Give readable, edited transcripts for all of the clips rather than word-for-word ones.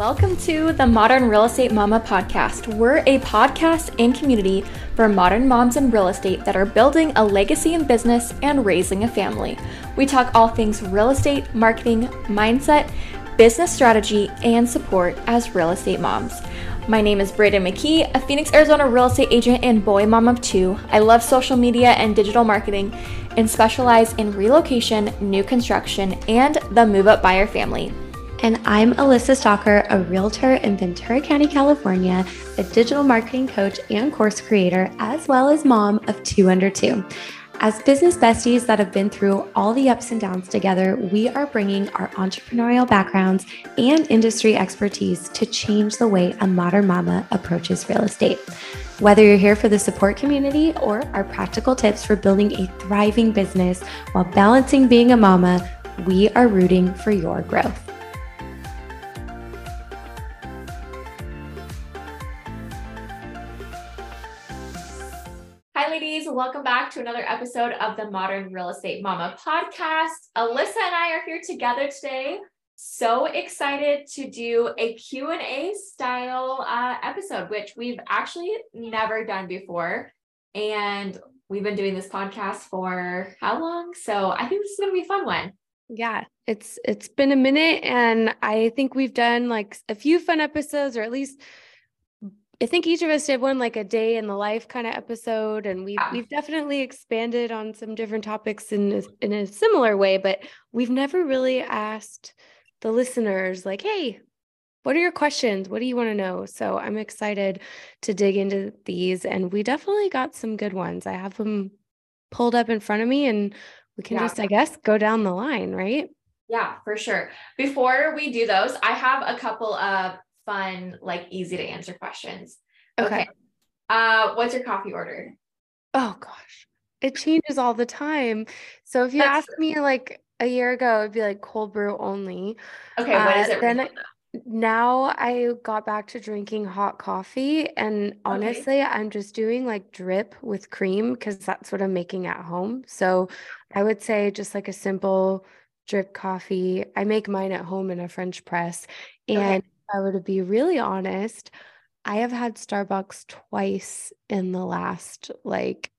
Welcome to the Modern Real Estate Mama podcast. We're a podcast and community for modern moms in real estate that are building a legacy in business and raising a family. We talk all things real estate, marketing, mindset, business strategy, and support as real estate moms. My name is Braiden McKee, a Phoenix, Arizona real estate agent and boy mom of two. I love social media and digital marketing and specialize in relocation, new construction, and the move-up buyer family. And I'm Alyssa Stalker, a realtor in Ventura County, California, a digital marketing coach and course creator, as well as mom of two under two. As business besties that have been through all the ups and downs together, we are bringing our entrepreneurial backgrounds and industry expertise to change the way a modern mama approaches real estate. Whether you're here for the support community or our practical tips for building a thriving business while balancing being a mama, we are rooting for your growth. Welcome back to another episode of the Modern Real Estate Mama podcast. Alyssa and I are here together today. So excited to do a Q&A style episode, which we've actually never done before. And we've been doing this podcast for how long? So I think this is going to be a fun one. Yeah, it's been a minute, and I think we've done like a few fun episodes, or at least I think each of us did one, like a day in the life kind of episode, and we've definitely expanded on some different topics in a similar way, but we've never really asked the listeners like, hey, what are your questions? What do you want to know? So I'm excited to dig into these, and we definitely got some good ones. I have them pulled up in front of me, and we can just, I guess, go down the line, right? Yeah, for sure. Before we do those, I have a couple of fun, like easy to answer questions. Okay. What's your coffee order? Oh gosh, it changes all the time. So if you asked me like a year ago, it'd be like cold brew only. Okay. What is it? Then now I got back to drinking hot coffee, and honestly, I'm just doing like drip with cream because that's what I'm making at home. So I would say just like a simple drip coffee. I make mine at home in a French press, and I were to be really honest, I have had Starbucks twice in the last like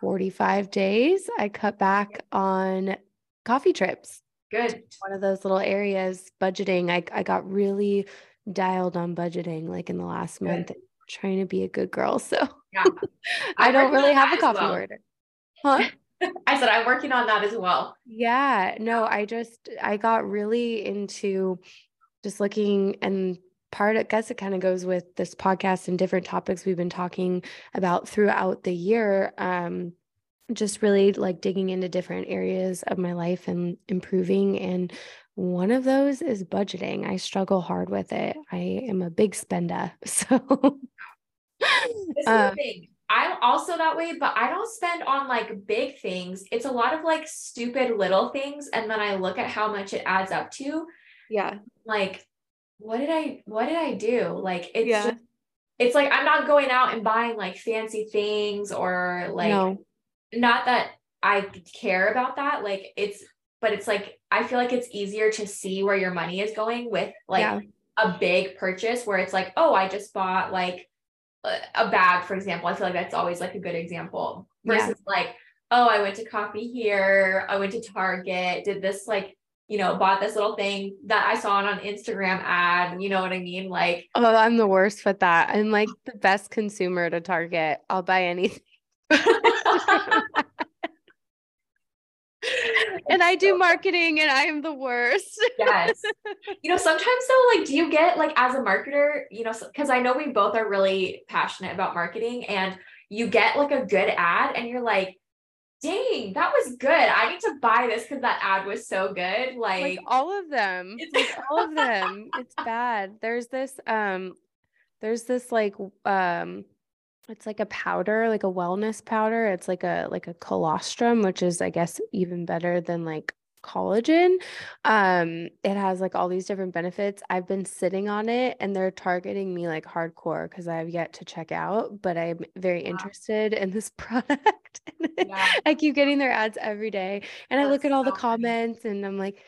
45 days. I cut back on coffee trips. Good. One of those little areas, budgeting. I got really dialed on budgeting like in the last month, and trying to be a good girl. So yeah. I don't really have a coffee order. Huh? I said, I'm working on that as well. Yeah, no, I got really into just looking, and part, I guess it kind of goes with this podcast and different topics we've been talking about throughout the year. Just really like digging into different areas of my life and improving. And one of those is budgeting. I struggle hard with it. I am a big spender. So this is the thing. I'm also that way, but I don't spend on like big things. It's a lot of like stupid little things. And then I look at how much it adds up to. Yeah. Like, what did I do? Like, it's just, it's like, I'm not going out and buying like fancy things or like, not that I care about that. Like but it's like, I feel like it's easier to see where your money is going with like a big purchase where it's like, oh, I just bought like a bag, for example. I feel like that's always like a good example versus like, oh, I went to coffee here. I went to Target, did this like, bought this little thing that I saw on an Instagram ad. You know what I mean? Like, oh, I'm the worst with that. I'm like the best consumer to Target. I'll buy anything. And I do marketing, and I am the worst. Yes. Sometimes though, like, do you get like as a marketer, because I know we both are really passionate about marketing, and you get like a good ad and you're like, dang, that was good. I need to buy this because that ad was so good. Like all of them. It's like all of them. It's bad. There's this it's like a powder, like a wellness powder. It's like a colostrum, which is, I guess, even better than like collagen. It has like all these different benefits. I've been sitting on it, and they're targeting me like hardcore because I have yet to check out, but I'm very interested in this product. I keep getting their ads every day, and I look at all the comments, and I'm like,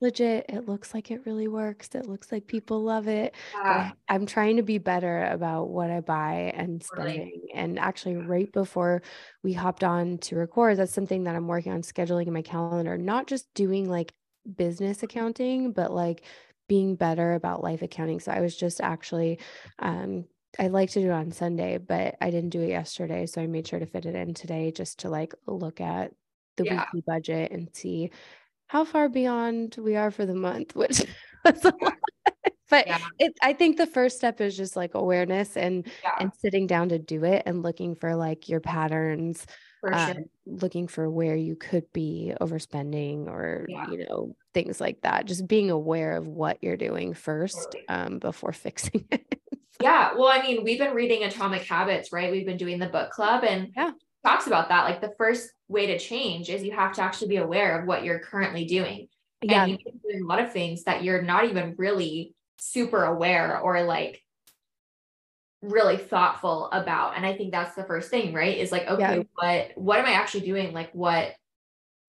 legit. It looks like it really works. It looks like people love it. Yeah. I'm trying to be better about what I buy and spending. Right. And actually right before we hopped on to record, that's something that I'm working on scheduling in my calendar, not just doing like business accounting, but like being better about life accounting. So I was just actually, I like to do it on Sunday, but I didn't do it yesterday. So I made sure to fit it in today just to like look at the weekly budget and see how far beyond we are for the month, which was a lot. But I think the first step is just like awareness and sitting down to do it and looking for like your patterns, for sure. Looking for where you could be overspending or, you know, things like that. Just being aware of what you're doing first, before fixing it. Yeah. Well, I mean, we've been reading Atomic Habits, right? We've been doing the book club and talks about that. Like the first way to change is you have to actually be aware of what you're currently doing. Yeah. And you're doing a lot of things that you're not even really super aware or like really thoughtful about. And I think that's the first thing, right? Is like, okay, what am I actually doing? Like, what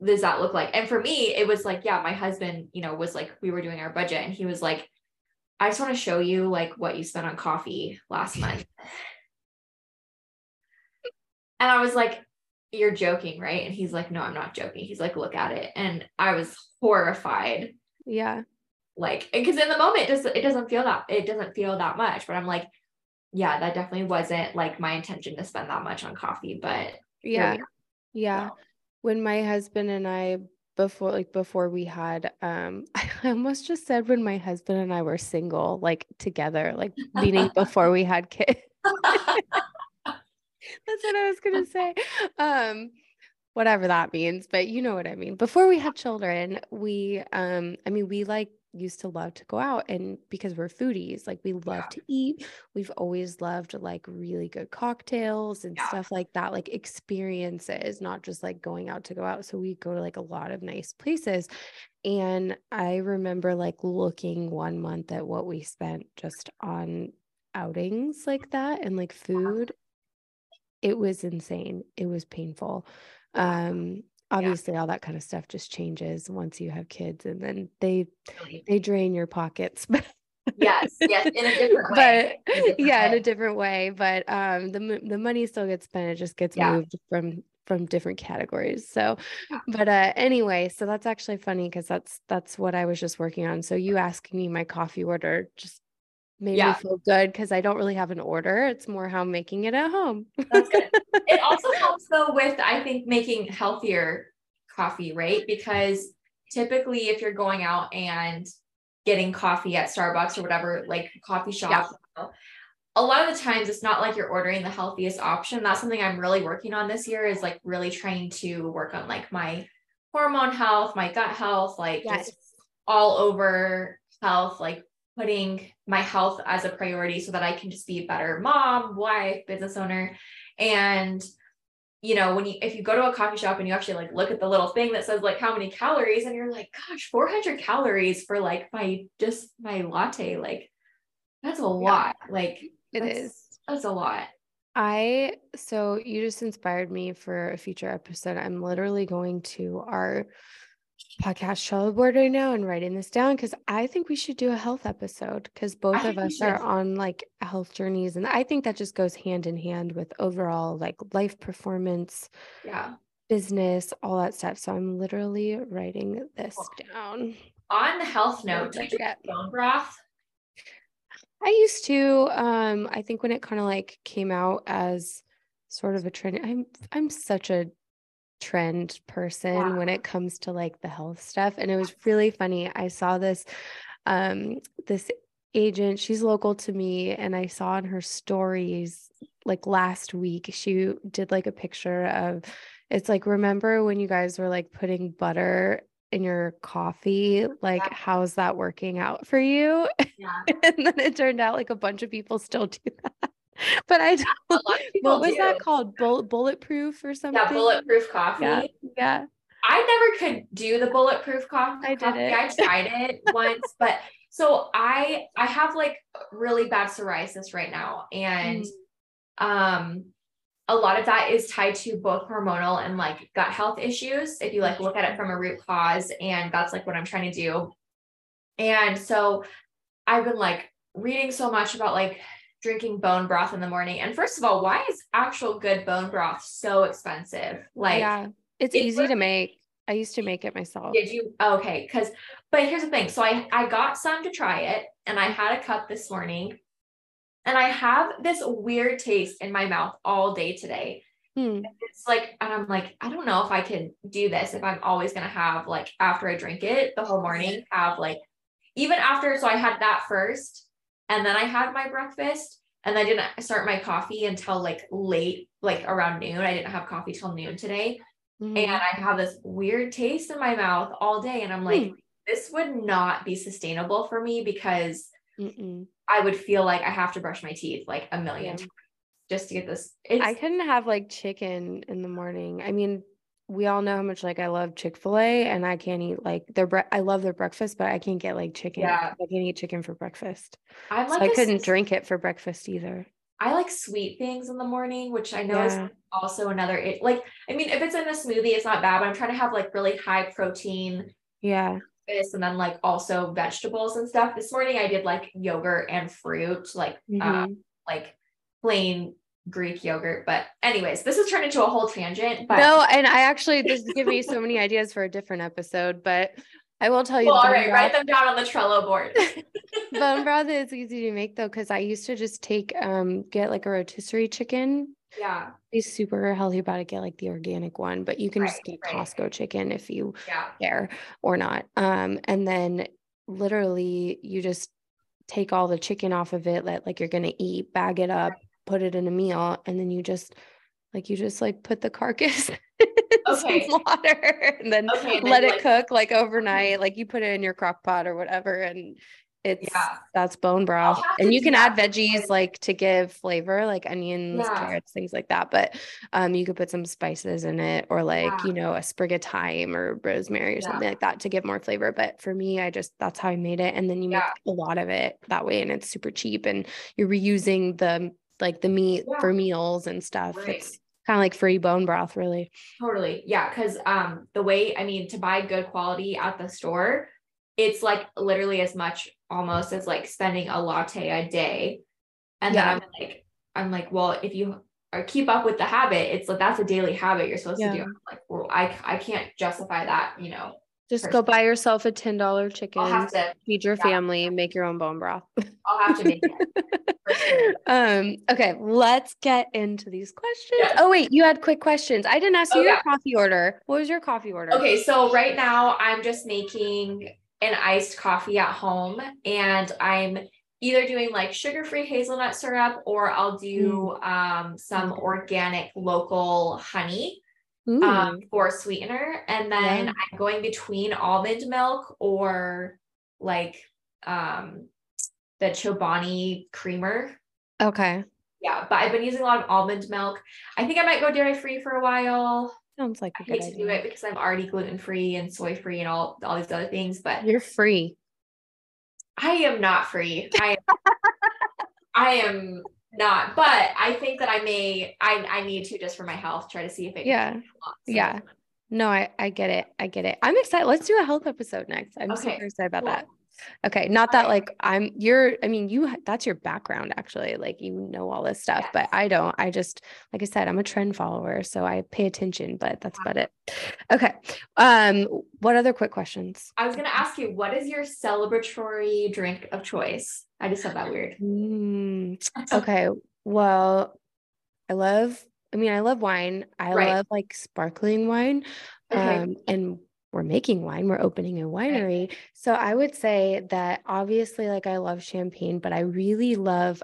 does that look like? And for me, it was like, my husband, you know, was like, we were doing our budget and he was like, I just want to show you like what you spent on coffee last month. And I was like, you're joking, right? And he's like, no, I'm not joking. He's like, look at it. And I was horrified. Yeah. Like, because in the moment, it doesn't feel that, much, but I'm like, yeah, that definitely wasn't like my intention to spend that much on coffee, but So. When my husband and I, before we had, I almost just said when my husband and I were single, like together, like meaning before we had kids. That's what I was going to say. Whatever that means, but you know what I mean? Before we had children, we, we like used to love to go out and because we're foodies, like we love to eat. We've always loved like really good cocktails and stuff like that, like experiences, not just like going out to go out. So we go to like a lot of nice places. And I remember like looking one month at what we spent just on outings like that and like food. It was insane. It was painful. Obviously all that kind of stuff just changes once you have kids and then they drain your pockets. yes, in a different way. But in a different way, but the money still gets spent. It just gets moved from different categories. So, but anyway, so that's actually funny because that's what I was just working on. So you asking me my coffee order just made me feel good because I don't really have an order. It's more how I'm making it at home. That's good. It also helps though with, I think, making healthier coffee, right? Because typically if you're going out and getting coffee at Starbucks or whatever, like coffee shop, a lot of the times it's not like you're ordering the healthiest option. That's something I'm really working on this year is like really trying to work on like my hormone health, my gut health, like just all over health, like putting my health as a priority so that I can just be a better mom, wife, business owner. And, you know, if you go to a coffee shop and you actually like look at the little thing that says like how many calories and you're like, gosh, 400 calories for like my latte. Like that's a lot. Like that's a lot. So you just inspired me for a future episode. I'm literally going to our podcast show board right now and writing this down because I think we should do a health episode because both of us are on like health journeys and I think that just goes hand in hand with overall like life performance, business, all that stuff. So I'm literally writing this down. On the health note, do you get bone broth? I used to. I think when it kind of like came out as sort of a trend, I'm such a trend person when it comes to like the health stuff. And it was really funny. I saw this, this agent, she's local to me. And I saw in her stories, like last week, she did like a picture of, it's like, remember when you guys were like putting butter in your coffee, like how's that working out for you? And then it turned out like a bunch of people still do that. But I don't, what was that called? Bulletproof or something? Yeah, bulletproof coffee. Yeah. I never could do the bulletproof coffee. I tried it once, but so I have like really bad psoriasis right now. And, a lot of that is tied to both hormonal and like gut health issues. If you like look at it from a root cause, and that's like what I'm trying to do And so I've been like reading so much about like drinking bone broth in the morning. And first of all, why is actual good bone broth so expensive? Like, yeah, it's easy to make. I used to make it myself. Did you? Okay. But here's the thing. So I got some to try it, and I had a cup this morning, and I have this weird taste in my mouth all day today. It's like, and I'm like, I don't know if I can do this, if I'm always going to have like, after I drink it the whole morning, have like, even after, so I had that first, and then I had my breakfast, and I didn't start my coffee until like late, like around noon. I didn't have coffee till noon today. And I have this weird taste in my mouth all day. And I'm like, this would not be sustainable for me, because I would feel like I have to brush my teeth like a million times just to get this. I couldn't have like chicken in the morning. I mean, we all know how much like I love Chick-fil-A, and I can't eat like their bread. I love their breakfast, but I can't get like chicken. Yeah. I can't eat chicken for breakfast. I'm like, so I couldn't drink it for breakfast either. I like sweet things in the morning, which I know is also another, like, I mean, if it's in a smoothie, it's not bad, but I'm trying to have like really high protein. Yeah. And then like also vegetables and stuff. This morning I did like yogurt and fruit, like, like plain Greek yogurt. But anyways, this has turned into a whole tangent, but no, and I actually, this gives me so many ideas for a different episode, but I will tell you. Well, all right, write them down on the Trello board. Bone broth is easy to make though, because I used to just take, get like a rotisserie chicken. Yeah. It's super healthy about it. Get like the organic one, but you can just get Costco chicken if you care or not. And then literally you just take all the chicken off of it that like you're going to eat, bag it up, put it in a meal. And then you just put the carcass some water, and then let it like, cook like overnight, like you put it in your crock pot or whatever, and that's bone broth. And you can add veggies like to give flavor, like onions, carrots, things like that, but you could put some spices in it, or like you know, a sprig of thyme or rosemary or something like that to give more flavor. But for me, that's how I made it, and then you make a lot of it that way, and it's super cheap, and you're reusing the meat for meals and stuff. It's kind of like free bone broth, really. Totally. Yeah. Cause, the way, I mean, to buy good quality at the store, it's like literally as much almost as like spending a latte a day. And then I'm like, well, if you keep up with the habit, it's like, that's a daily habit you're supposed to do. I'm like, well, I can't justify that, you know, just personally. Go buy yourself a $10 chicken, feed your family, make your own bone broth. I'll have to make it. Sure. Okay. Let's get into these questions. Yes. Oh wait, you had quick questions. I didn't ask you your coffee order. What was your coffee order? Okay. So right now I'm just making an iced coffee at home, and I'm either doing like sugar-free hazelnut syrup, or I'll do, some organic local honey, for sweetener. And then I'm going between almond milk or like, the Chobani creamer. Okay. Yeah. But I've been using a lot of almond milk. I think I might go dairy-free for a while. Sounds like I hate to do it because I'm already gluten-free and soy-free and all these other things, but you're free. I am not free. I am not, but I think that I need to, just for my health, try to see if it can. Yeah. No, I get it. I'm excited. Let's do a health episode next. I'm super excited about that. Okay. Not that like that's your background actually. Like, you know, all this stuff, but I don't, I just, like I said, I'm a trend follower, so I pay attention, but that's about it. Okay. What other quick questions? I was going to ask you, what is your celebratory drink of choice? I just said that weird. Okay. Well, I love wine. I love like sparkling wine. And we're making wine, we're opening a winery. Right. So I would say that obviously like I love champagne, but I really love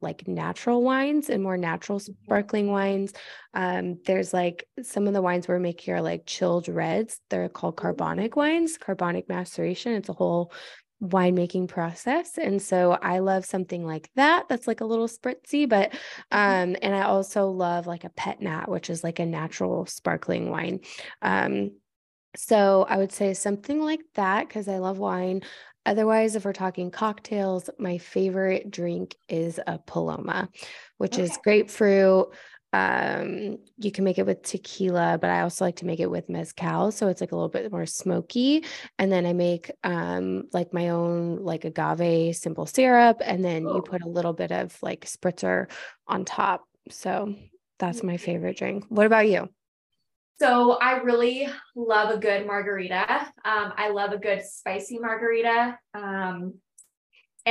like natural wines and more natural sparkling wines. There's like some of the wines we're making are like chilled reds. They're called carbonic wines, carbonic maceration. It's a whole winemaking process. And so I love something like that. That's like a little spritzy, but, and I also love like a pet nat, which is like a natural sparkling wine. So I would say something like that, because I love wine. Otherwise, if we're talking cocktails, my favorite drink is a Paloma, which is grapefruit, You can make it with tequila, but I also like to make it with mezcal. So it's like a little bit more smoky. And then I make, like my own, like agave simple syrup. And then you put a little bit of like spritzer on top. So that's my favorite drink. What about you? So I really love a good margarita. I love a good spicy margarita. And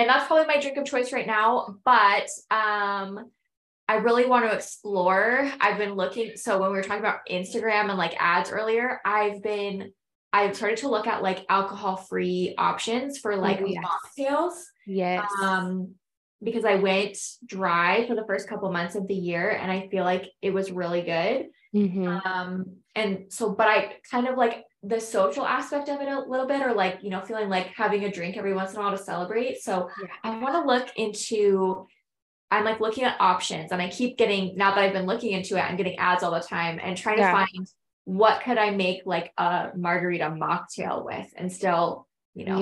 that's probably my drink of choice right now, but, I really want to explore. I've been looking. So when we were talking about Instagram and like ads earlier, I've started to look at like alcohol-free options for like mocktails. Yes. Because I went dry for the first couple months of the year and I feel like it was really good. Mm-hmm. And so, but I kind of like the social aspect of it a little bit, or like, you know, feeling like having a drink every once in a while to celebrate. So I want to look into, I'm like looking at options, and I keep getting, now that I've been looking into it, I'm getting ads all the time and trying to find what could I make like a margarita mocktail with and still, you know,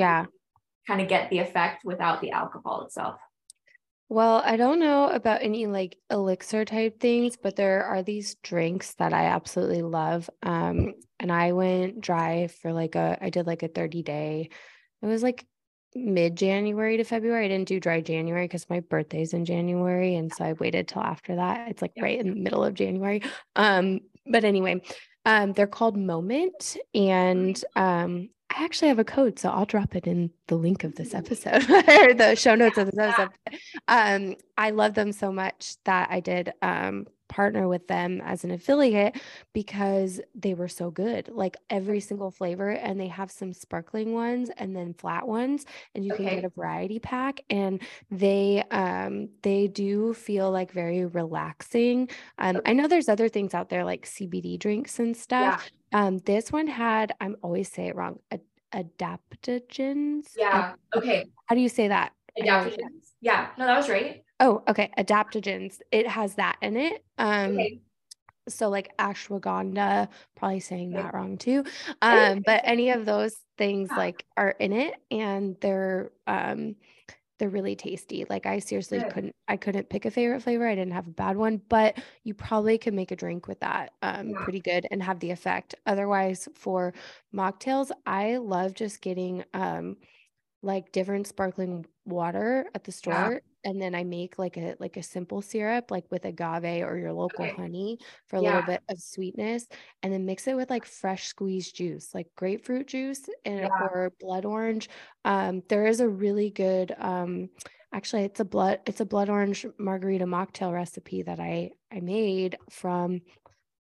kind of get the effect without the alcohol itself. Well, I don't know about any like elixir type things, but there are these drinks that I absolutely love. And I went dry for like I did like a 30-day, it was like mid-January to February. I didn't do dry January because my birthday's in January. And so I waited till after that. It's like right in the middle of January. But anyway, they're called Moment, and, I actually have a code, so I'll drop it in the link of this episode or the show notes of this episode. I love them so much that I did, partner with them as an affiliate because they were so good, like every single flavor, and they have some sparkling ones and then flat ones, and you can get a variety pack, and they do feel like very relaxing. I know there's other things out there like CBD drinks and stuff. This one had, I'm always say it wrong, adaptogens. Yeah. Okay. How do you say that? Adaptogens. Yeah. No, that was right. Oh, okay. Adaptogens. It has that in it. So like ashwagandha, probably saying that wrong too. But any of those things like are in it, and they're really tasty. Like I seriously couldn't pick a favorite flavor. I didn't have a bad one, but you probably could make a drink with that pretty good and have the effect. Otherwise, for mocktails, I love just getting like different sparkling water at the store. And then I make like a simple syrup, like with agave or your local honey for a little bit of sweetness, and then mix it with like fresh squeezed juice, like grapefruit juice and or blood orange. There is a really good, actually it's a blood orange margarita mocktail recipe that I made from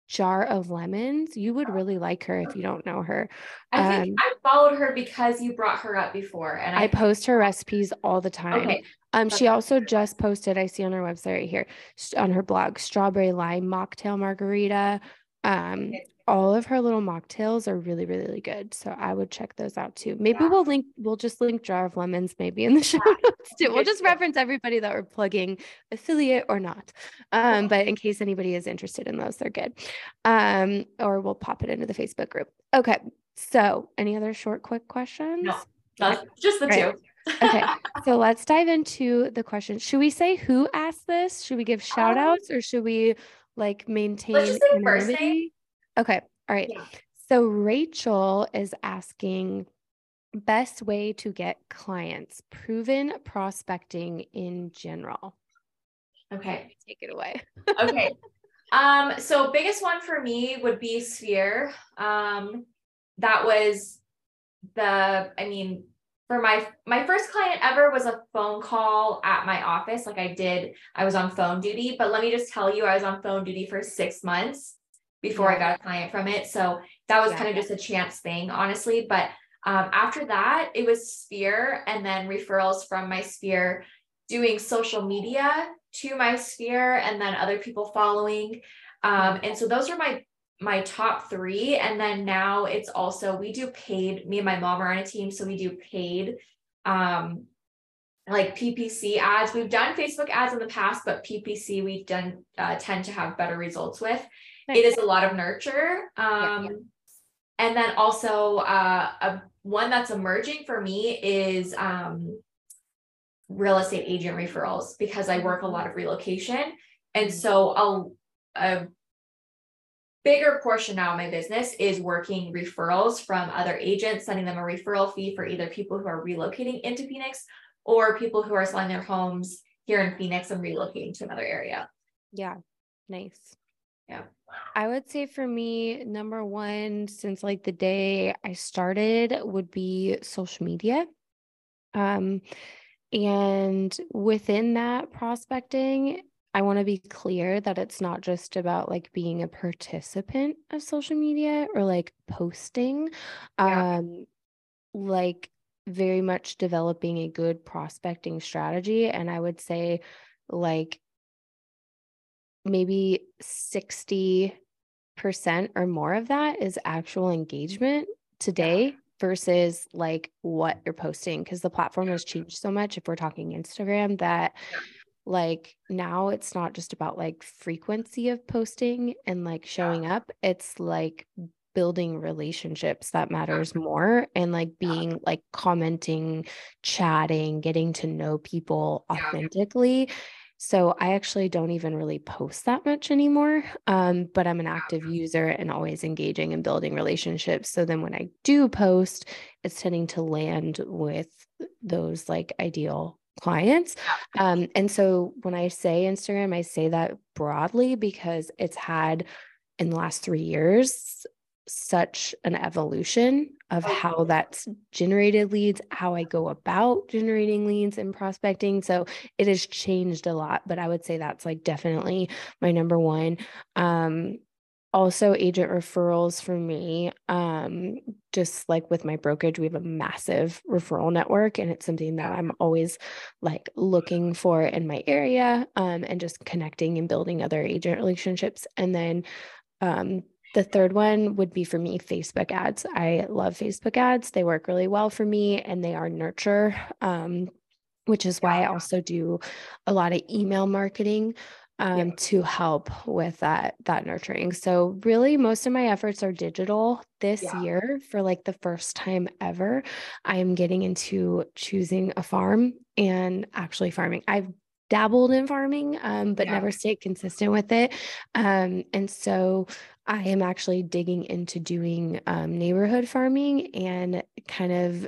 Jar of Lemons. You would really like her if you don't know her. I think I followed her because you brought her up before, and I post her recipes all the time. She also just posted, I see on her website right here on her blog, strawberry lime mocktail margarita. All of her little mocktails are really, really good. So I would check those out too. Maybe we'll just link Jar of Lemons maybe in the show notes too. We'll just reference everybody that we're plugging, affiliate or not. But in case anybody is interested in those, they're good. Or we'll pop it into the Facebook group. Okay. So any other short, quick questions? No, just the two. Okay. So let's dive into the question. Should we say who asked this? Should we give shout outs, or should we like maintain? Let's just say first name. Okay. All right. Yeah. So Rachel is asking, best way to get clients, proven prospecting in general. Okay. Take it away. Okay. So biggest one for me would be Sphere. That was for my first client ever was a phone call at my office. Like I was on phone duty, but let me just tell you, I was on phone duty for 6 months before I got a client from it. So that was kind of just a chance thing, honestly. But after that, it was Sphere, and then referrals from my Sphere, doing social media to my Sphere, and then other people following. And so those are my top three. And then now it's also, we do paid, me and my mom are on a team. So we do paid, like PPC ads. We've done Facebook ads in the past, but PPC we've done, tend to have better results with. Nice. It is a lot of nurture. And then also, one that's emerging for me is, real estate agent referrals, because I work a lot of relocation. And so a bigger portion now of my business is working referrals from other agents, sending them a referral fee for either people who are relocating into Phoenix or people who are selling their homes here in Phoenix and relocating to another area. Yeah. Nice. Yeah. I would say for me, number one, since like the day I started would be social media. And within that prospecting, I want to be clear that it's not just about like being a participant of social media or like posting, yeah. Like very much developing a good prospecting strategy. And I would say like maybe 60% or more of that is actual engagement today, yeah. versus like what you're posting. Cause the platform has changed so much. If we're talking Instagram, that like now it's not just about like frequency of posting and like showing up. It's like building relationships that matters more, and like being like commenting, chatting, getting to know people authentically. So I actually don't even really post that much anymore, but I'm an active user and always engaging and building relationships. So then when I do post, it's tending to land with those like ideal clients. And so when I say Instagram, I say that broadly because it's had in the last 3 years such an evolution of how that's generated leads, how I go about generating leads and prospecting. So it has changed a lot, but I would say that's like definitely my number one. Also agent referrals for me, just like with my brokerage, we have a massive referral network, and it's something that I'm always like looking for in my area, and just connecting and building other agent relationships. And then, the third one would be for me, Facebook ads. I love Facebook ads. They work really well for me, and they are nurture, which is why I also do a lot of email marketing to help with that nurturing. So really most of my efforts are digital this year. For like the first time ever, I am getting into choosing a farm and actually farming. I've dabbled in farming, but never stayed consistent with it. And so I am actually digging into doing neighborhood farming, and kind of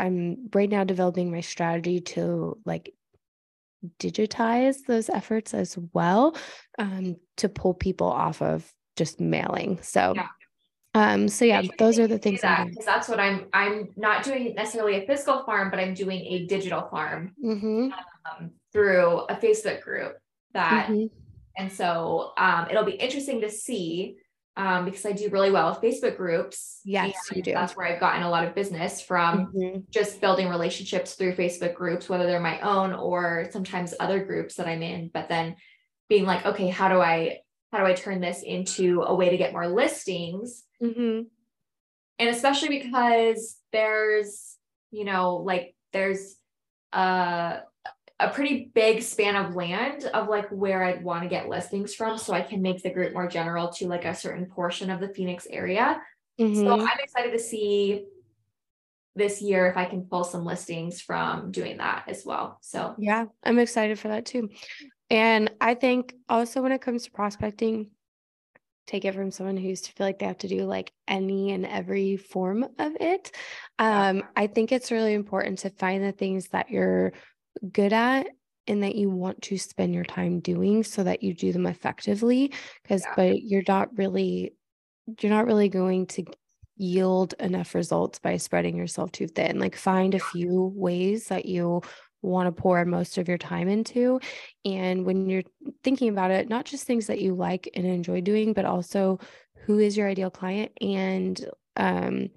I'm right now developing my strategy to like digitize those efforts as well, to pull people off of just mailing. So, so those are the things. That's what I'm not doing necessarily a physical farm, but I'm doing a digital farm. Mm-hmm. Through a Facebook group that, mm-hmm. and so it'll be interesting to see, because I do really well with Facebook groups. Yes, you do. That's where I've gotten a lot of business from, mm-hmm. just building relationships through Facebook groups, whether they're my own or sometimes other groups that I'm in, but then being like, okay, how do I turn this into a way to get more listings? Mm-hmm. And especially because there's a pretty big span of land of like where I'd want to get listings from. So I can make the group more general to like a certain portion of the Phoenix area. Mm-hmm. So I'm excited to see this year if I can pull some listings from doing that as well. So yeah, I'm excited for that too. And I think also when it comes to prospecting, take it from someone who used to feel like they have to do like any and every form of it. I think it's really important to find the things that you're good at and that you want to spend your time doing, so that you do them effectively, but you're not really going to yield enough results by spreading yourself too thin. Like find a few ways that you want to pour most of your time into. And when you're thinking about it, not just things that you like and enjoy doing, but also who is your ideal client and,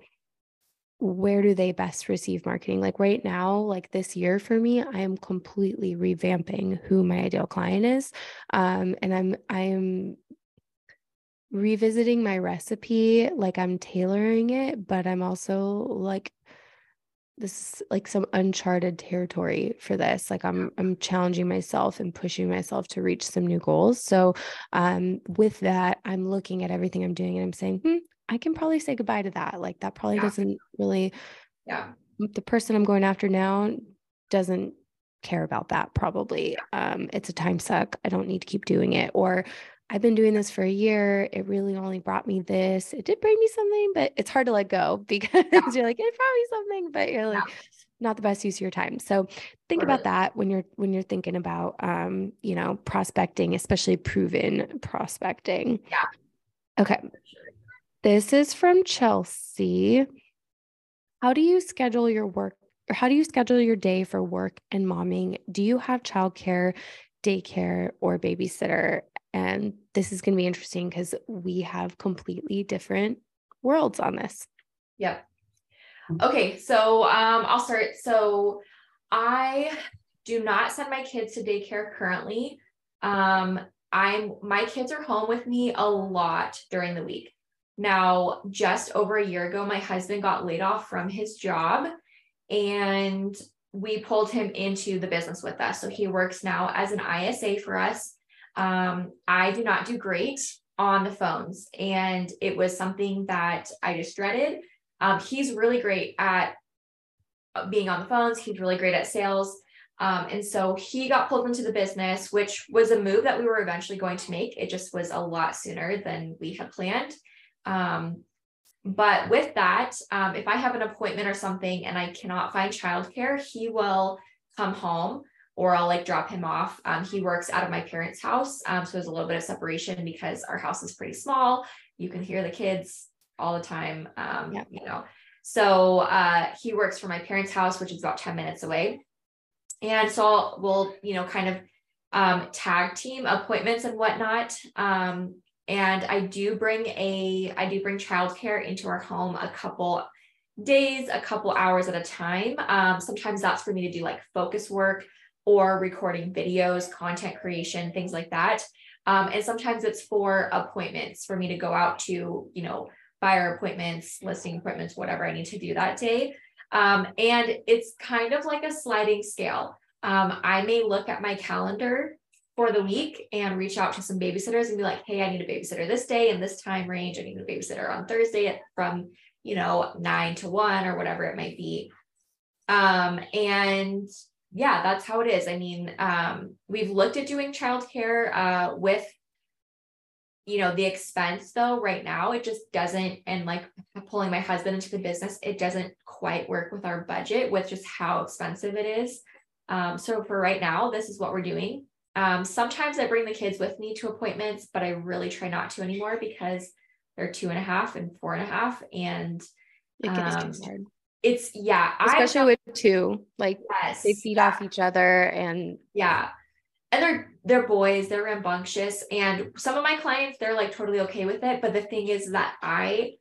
where do they best receive marketing? Like right now, like this year for me, I am completely revamping who my ideal client is. And I am revisiting my recipe. Like I'm tailoring it, but I'm also like, this is like some uncharted territory for this. Like I'm challenging myself and pushing myself to reach some new goals. So, with that, I'm looking at everything I'm doing and I'm saying, I can probably say goodbye to that. Like that probably doesn't really, the person I'm going after now doesn't care about that probably. It's a time suck. I don't need to keep doing it. Or I've been doing this for a year. It really only brought me this. It did bring me something, but it's hard to let go because you're like, it brought me something, but you're like, not the best use of your time. So think about that when you're thinking about, prospecting, especially proven prospecting. Yeah. Okay. This is from Chelsea. How do you schedule your day for work and momming? Do you have childcare, daycare, or babysitter? And this is going to be interesting because we have completely different worlds on this. Yeah. Okay. So, I'll start. So I do not send my kids to daycare currently. My kids are home with me a lot during the week. Now, just over a year ago, my husband got laid off from his job and we pulled him into the business with us. So he works now as an ISA for us. I do not do great on the phones, and it was something that I just dreaded. He's really great at being on the phones. He's really great at sales. And so he got pulled into the business, which was a move that we were eventually going to make. It just was a lot sooner than we had planned. But with that, if I have an appointment or something and I cannot find childcare, he will come home or I'll drop him off. He works out of my parents' house. So there's a little bit of separation because our house is pretty small. You can hear the kids all the time. So, he works for my parents' house, which is about 10 minutes away. And so we'll, tag team appointments and whatnot. And I do bring childcare into our home a couple days, a couple hours at a time. Sometimes that's for me to do focus work or recording videos, content creation, things like that. And sometimes it's for appointments for me to go out to, buyer appointments, listing appointments, whatever I need to do that day. And it's kind of a sliding scale. I may look at my calendar for the week and reach out to some babysitters and be like, hey, I need a babysitter this day and this time range. I need a babysitter on Thursday from, 9 to 1 or whatever it might be. And yeah, that's how it is. I mean, we've looked at doing childcare, with, the expense though, right now, it just doesn't, and pulling my husband into the business, it doesn't quite work with our budget with just how expensive it is. So for right now, this is what we're doing. Sometimes I bring the kids with me to appointments, but I really try not to anymore because they're 2.5 and 4.5. And it's especially with two, yes, they feed off each other and And they're boys, they're rambunctious. And some of my clients, they're totally okay with it. But the thing is that I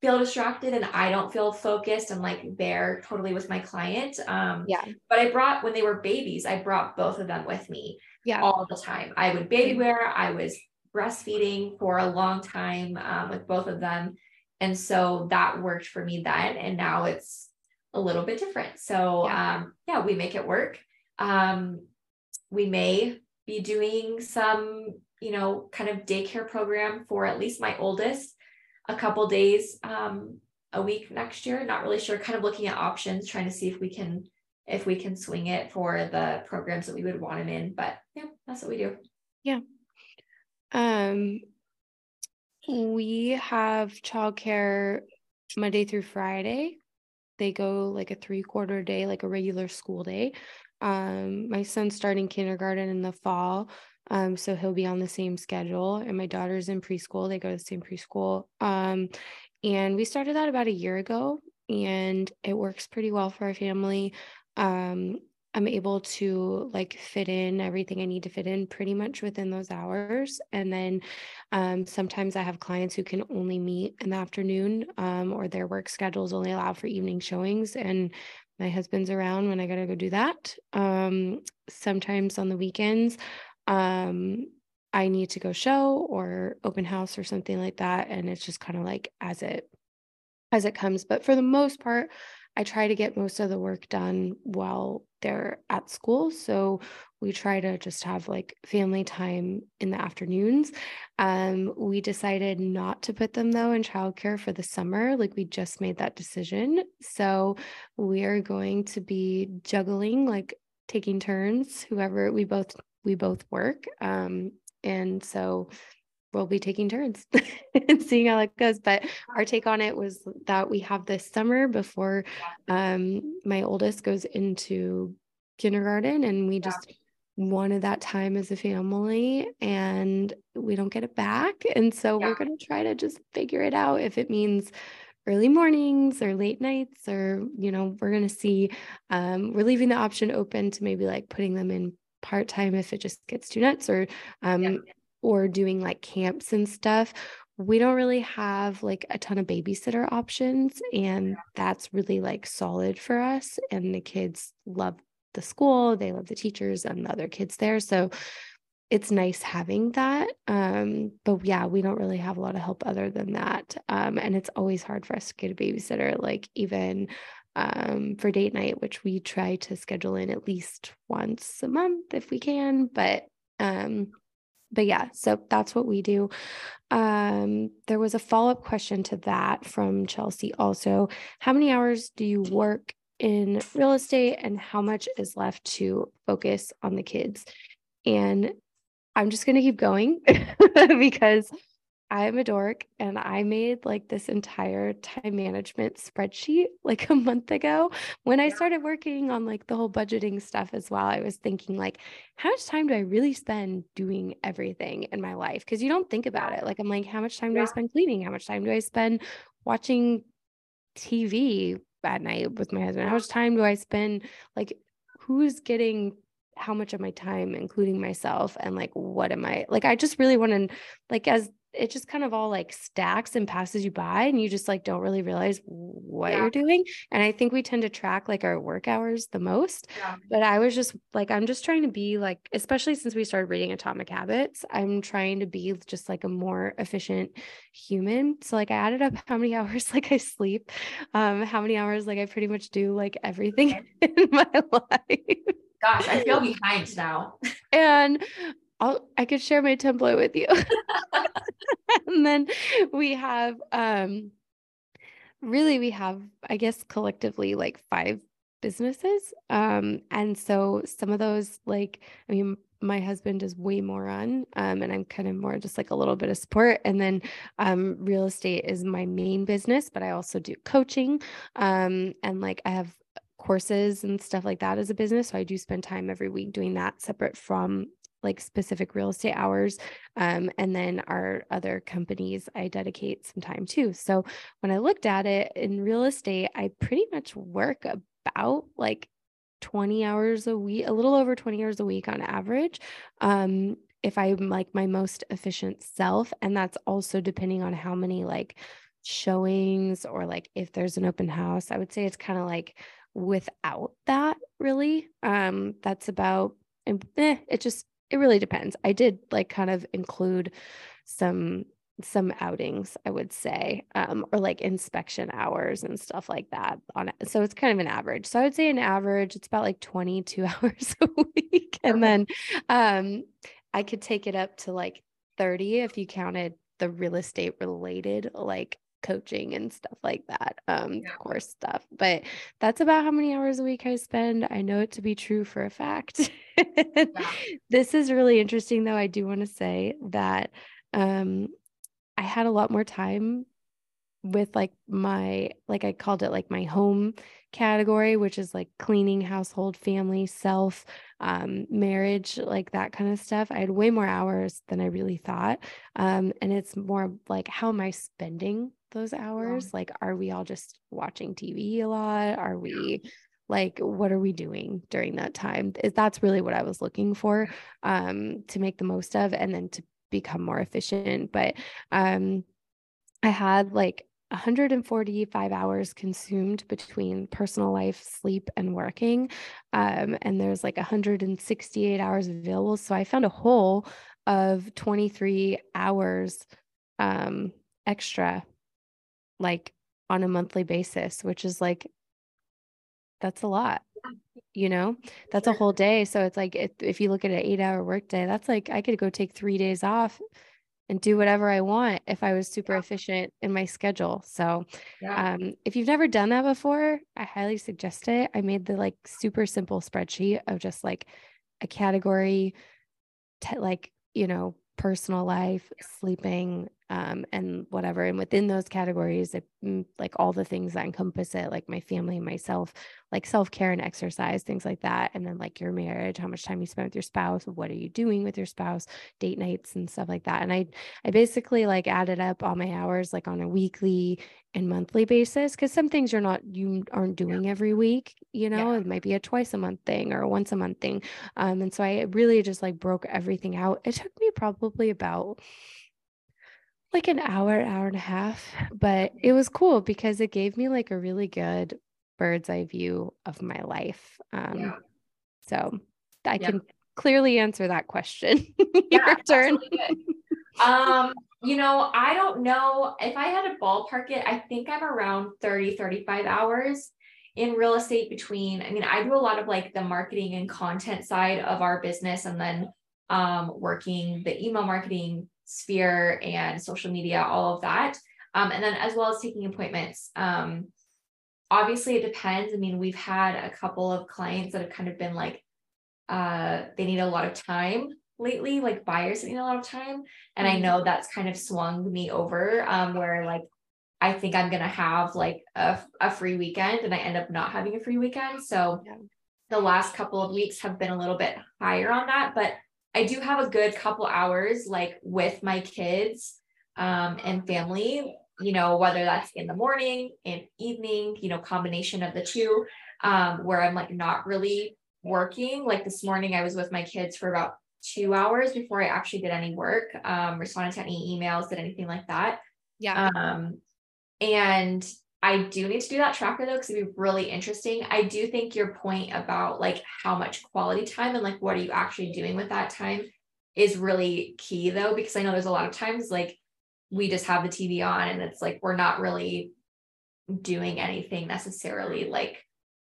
feel distracted and I don't feel focused and they're totally with my client. But when they were babies, I brought both of them with me all the time. I would baby wear, I was breastfeeding for a long time with both of them. And so that worked for me then. And now it's a little bit different. So we make it work. We may be doing some, kind of daycare program for at least my oldest, a couple days a week next year. Not really sure, kind of looking at options, trying to see if we can swing it for the programs that we would want him in. But yeah, that's what we do. Yeah. We have childcare Monday through Friday. They go a 3/4 day, a regular school day. My son's starting kindergarten in the fall. So he'll be on the same schedule, and my daughter's in preschool. They go to the same preschool. And we started that about a year ago, and it works pretty well for our family. I'm able to fit in everything I need to fit in pretty much within those hours. And then, sometimes I have clients who can only meet in the afternoon, or their work schedules only allow for evening showings, and my husband's around when I gotta go do that. Sometimes on the weekends, I need to go show or open house or something like that. And it's just kind of as it comes, but for the most part, I try to get most of the work done while they're at school. So we try to just have family time in the afternoons. We decided not to put them though in childcare for the summer. We just made that decision. So we are going to be juggling, taking turns, we both work, And so we'll be taking turns and seeing how that goes. But our take on it was that we have this summer before my oldest goes into kindergarten, and we just wanted that time as a family, and we don't get it back. And so we're going to try to just figure it out, if it means early mornings or late nights, or, you know, we're going to see. We're leaving the option open to maybe like putting them in part-time if it just gets too nuts, or doing like camps and stuff. We don't really have like a ton of babysitter options, and that's really like solid for us. And the kids love the school, they love the teachers and the other kids there. So it's nice having that. But yeah, we don't really have a lot of help other than that. And it's always hard for us to get a babysitter, like even for date night, which we try to schedule in at least once a month if we can. But yeah, so that's what we do. There was a follow-up question to that from Chelsea also. How many hours do you work in real estate, and how much is left to focus on the kids? And I'm just going to keep going because I'm a dork, and I made like this entire time management spreadsheet like a month ago when I started working on like the whole budgeting stuff as well. I was thinking like, how much time do I really spend doing everything in my life? Because you don't think about it. Like, I'm like, how much time do I spend cleaning? How much time do I spend watching TV at night with my husband? How much time do I spend? Like, who's getting how much of my time, including myself? And like, what am I like? I just really want to like, as it just kind of all like stacks and passes you by, and you just like don't really realize what you're doing. And I think we tend to track like our work hours the most, but I was just like, I'm just trying to be like, especially since we started reading Atomic Habits, I'm trying to be just like a more efficient human. So like I added up how many hours like I sleep, how many hours like I pretty much do like everything in my life. Gosh, I feel behind now. And I could share my template with you. And then we have, really we have, I guess, collectively like 5 businesses. And so some of those, like, I mean, my husband is way more on, and I'm kind of more just like a little bit of support. And then, real estate is my main business, but I also do coaching. And like, I have courses and stuff like that as a business. So I do spend time every week doing that separate from like specific real estate hours. And then our other companies, I dedicate some time to. So when I looked at it in real estate, I pretty much work about like 20 hours a week, a little over 20 hours a week on average. If I'm like my most efficient self, and that's also depending on how many like showings or like if there's an open house. I would say it's kind of like without that really, that's about, it really depends. I did like kind of include some outings, I would say, or like inspection hours and stuff like that on it. So it's kind of an average. So I would say an average, it's about like 22 hours a week. And then, I could take it up to like 30 if you counted the real estate related, like coaching and stuff like that, course stuff, but that's about how many hours a week I spend. I know it to be true for a fact. This is really interesting though. I do want to say that, I had a lot more time with like my, like I called it like my home category, which is like cleaning, household, family, self, marriage, like that kind of stuff. I had way more hours than I really thought. And it's more like, how am I spending those hours? Like, are we all just watching TV a lot? Are we like, what are we doing during that time? That's really what I was looking for, to make the most of, and then to become more efficient. But, I had like 145 hours consumed between personal life, sleep, and working. And there's like 168 hours available. So I found a hole of 23 hours extra, like on a monthly basis, which is like, that's a lot, you know, that's a whole day. So it's like, if you look at an 8-hour workday, that's like, I could go take 3 days off and do whatever I want if I was super efficient in my schedule. So if you've never done that before, I highly suggest it. I made the like super simple spreadsheet of just like a category, like, you know, personal life, sleeping, and whatever. And within those categories, like all the things that encompass it, like my family, myself, like self-care and exercise, things like that. And then like your marriage, how much time you spend with your spouse, what are you doing with your spouse, date nights and stuff like that. And I basically like added up all my hours, like on a weekly and monthly basis. Cause some things you aren't doing every week, it might be a twice a month thing or a once a month thing. And so I really just like broke everything out. It took me probably about like an hour, hour and a half, but it was cool because it gave me like a really good bird's eye view of my life. So I can clearly answer that question. Your turn. Really good. I don't know if I had to ballpark it. I think I'm around 30, 35 hours in real estate between, I do a lot of like the marketing and content side of our business, and then working the email marketing sphere and social media, all of that. And then as well as taking appointments. Obviously it depends. We've had a couple of clients that have kind of been like, they need a lot of time lately, like buyers that need a lot of time. And I know that's kind of swung me over, where like, I think I'm going to have like a free weekend, and I end up not having a free weekend. So the last couple of weeks have been a little bit higher on that, but I do have a good couple hours, like with my kids, and family, whether that's in the morning and evening, combination of the two, where I'm like, not really working. Like this morning I was with my kids for about 2 hours before I actually did any work, responded to any emails, did anything like that. And I do need to do that tracker though, cause it'd be really interesting. I do think your point about like how much quality time and like, what are you actually doing with that time is really key though, because I know there's a lot of times like we just have the TV on and it's like, we're not really doing anything necessarily like,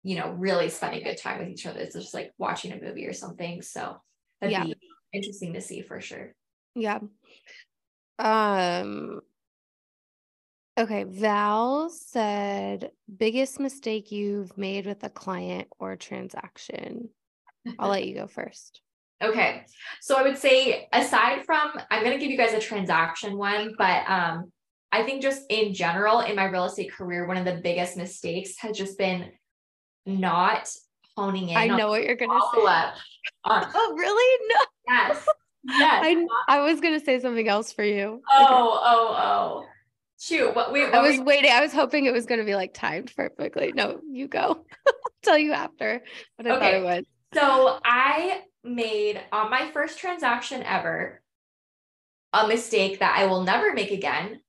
really spending good time with each other. It's just like watching a movie or something. So that'd be interesting to see for sure. Yeah. Okay. Val said, biggest mistake you've made with a client or transaction. I'll let you go first. Okay. So I would say aside from, I'm going to give you guys a transaction one, but, I think just in general in my real estate career, one of the biggest mistakes has just been not honing in. I know what you're going to say. Oh, really? No. Yes. I was going to say something else for you. Oh. Shoot. Waiting. I was hoping it was going to be like timed perfectly. No, you go. I'll tell you after what I thought it was. So I made on my first transaction ever, a mistake that I will never make again.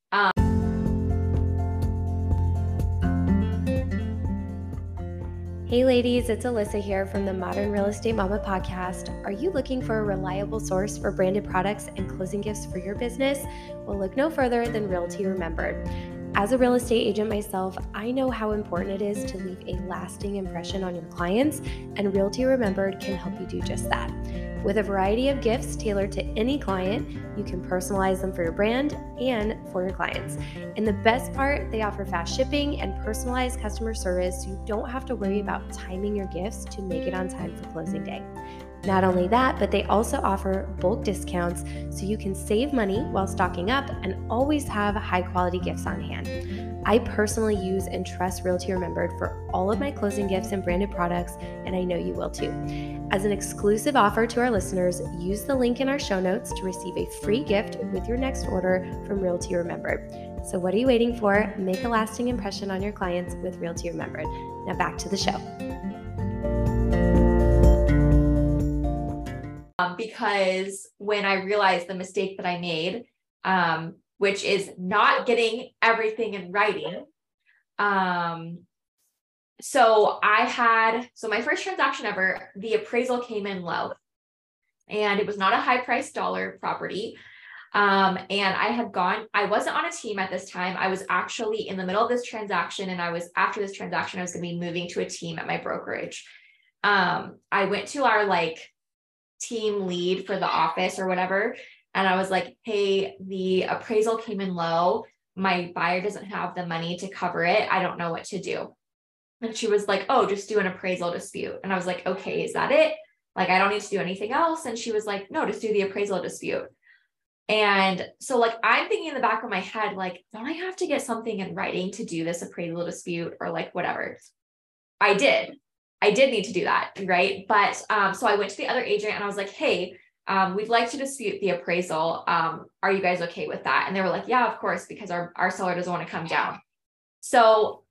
Hey ladies, it's Alyssa here from the Modern Real Estate Mama podcast. Are you looking for a reliable source for branded products and closing gifts for your business? Well, look no further than Realty Remembered. As a real estate agent myself, I know how important it is to leave a lasting impression on your clients, and Realty Remembered can help you do just that. With a variety of gifts tailored to any client, you can personalize them for your brand and for your clients. And the best part, they offer fast shipping and personalized customer service, so you don't have to worry about timing your gifts to make it on time for closing day. Not only that, but they also offer bulk discounts so you can save money while stocking up and always have high quality gifts on hand. I personally use and trust Realty Remembered for all of my closing gifts and branded products, and I know you will too. As an exclusive offer to our listeners, use the link in our show notes to receive a free gift with your next order from Realty Remembered. So what are you waiting for? Make a lasting impression on your clients with Realty Remembered. Now back to the show. Because when I realized the mistake that I made, which is not getting everything in writing. So my first transaction ever, the appraisal came in low and it was not a high price dollar property. And I wasn't on a team at this time. I was actually in the middle of this transaction, and after this transaction, I was going to be moving to a team at my brokerage. I went to our team lead for the office or whatever. And I was like, hey, the appraisal came in low. My buyer doesn't have the money to cover it. I don't know what to do. And she was like, oh, just do an appraisal dispute. And I was like, okay, is that it? I don't need to do anything else. And she was like, no, just do the appraisal dispute. And so like, I'm thinking in the back of my head, like, don't I have to get something in writing to do this appraisal dispute or like whatever? I did need to do that. Right. But, so I went to the other agent and I was like, hey, we'd like to dispute the appraisal. Are you guys okay with that? And they were like, yeah, of course, because our seller doesn't want to come down. So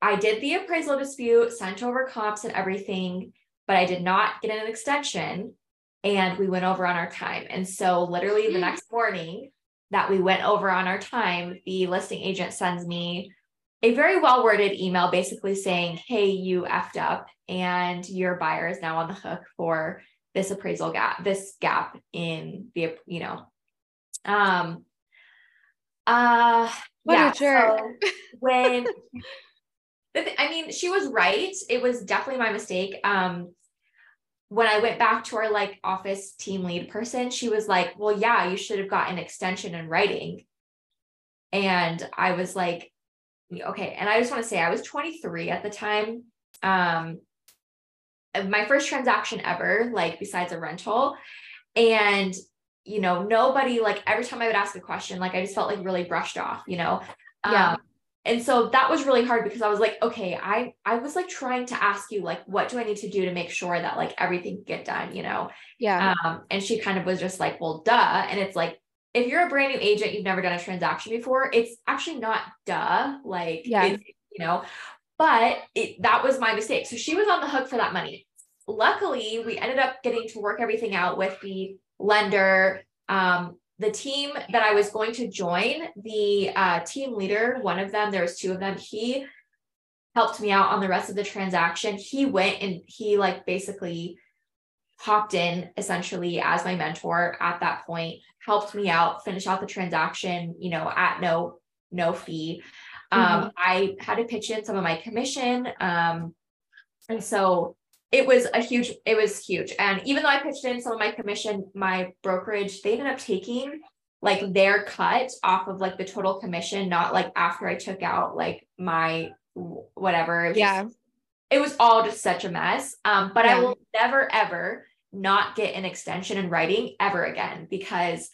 I did the appraisal dispute, sent over comps and everything, but I did not get an extension. And we went over on our time. And so literally the next morning that we went over on our time, the listing agent sends me a very well-worded email basically saying, hey, you effed up and your buyer is now on the hook for this appraisal gap, this gap in the, you know, what yeah, a jerk. So when, I mean, she was right. It was definitely my mistake. When I went back to our like office team lead person, she was like, well, yeah, you should have gotten an extension in writing. And I was like, okay. And I just want to say I was 23 at the time. My first transaction ever, like besides a rental, and, you know, nobody, like every time I would ask a question, like I just felt like really brushed off, you know? Yeah. And so that was really hard because I was like, okay, I was like trying to ask you, like, what do I need to do to make sure that like everything get done, you know? Yeah. And she kind of was just like, well, duh. And it's like, if you're a brand new agent, you've never done a transaction before, it's actually not duh. Like, yeah. It's, you know, but that was my mistake. So she was on the hook for that money. Luckily, we ended up getting to work everything out with the lender. The team that I was going to join, the team leader, one of them, there was two of them. He helped me out on the rest of the transaction. He went and he like basically hopped in essentially as my mentor at that point, helped me out, finish out the transaction, you know, at no fee. Mm-hmm. I had to pitch in some of my commission. And so it was huge. And even though I pitched in some of my commission, my brokerage, they ended up taking like their cut off of like the total commission, not like after I took out like my whatever. It was all just such a mess. But yeah. I will never, ever not get an extension in writing ever again, because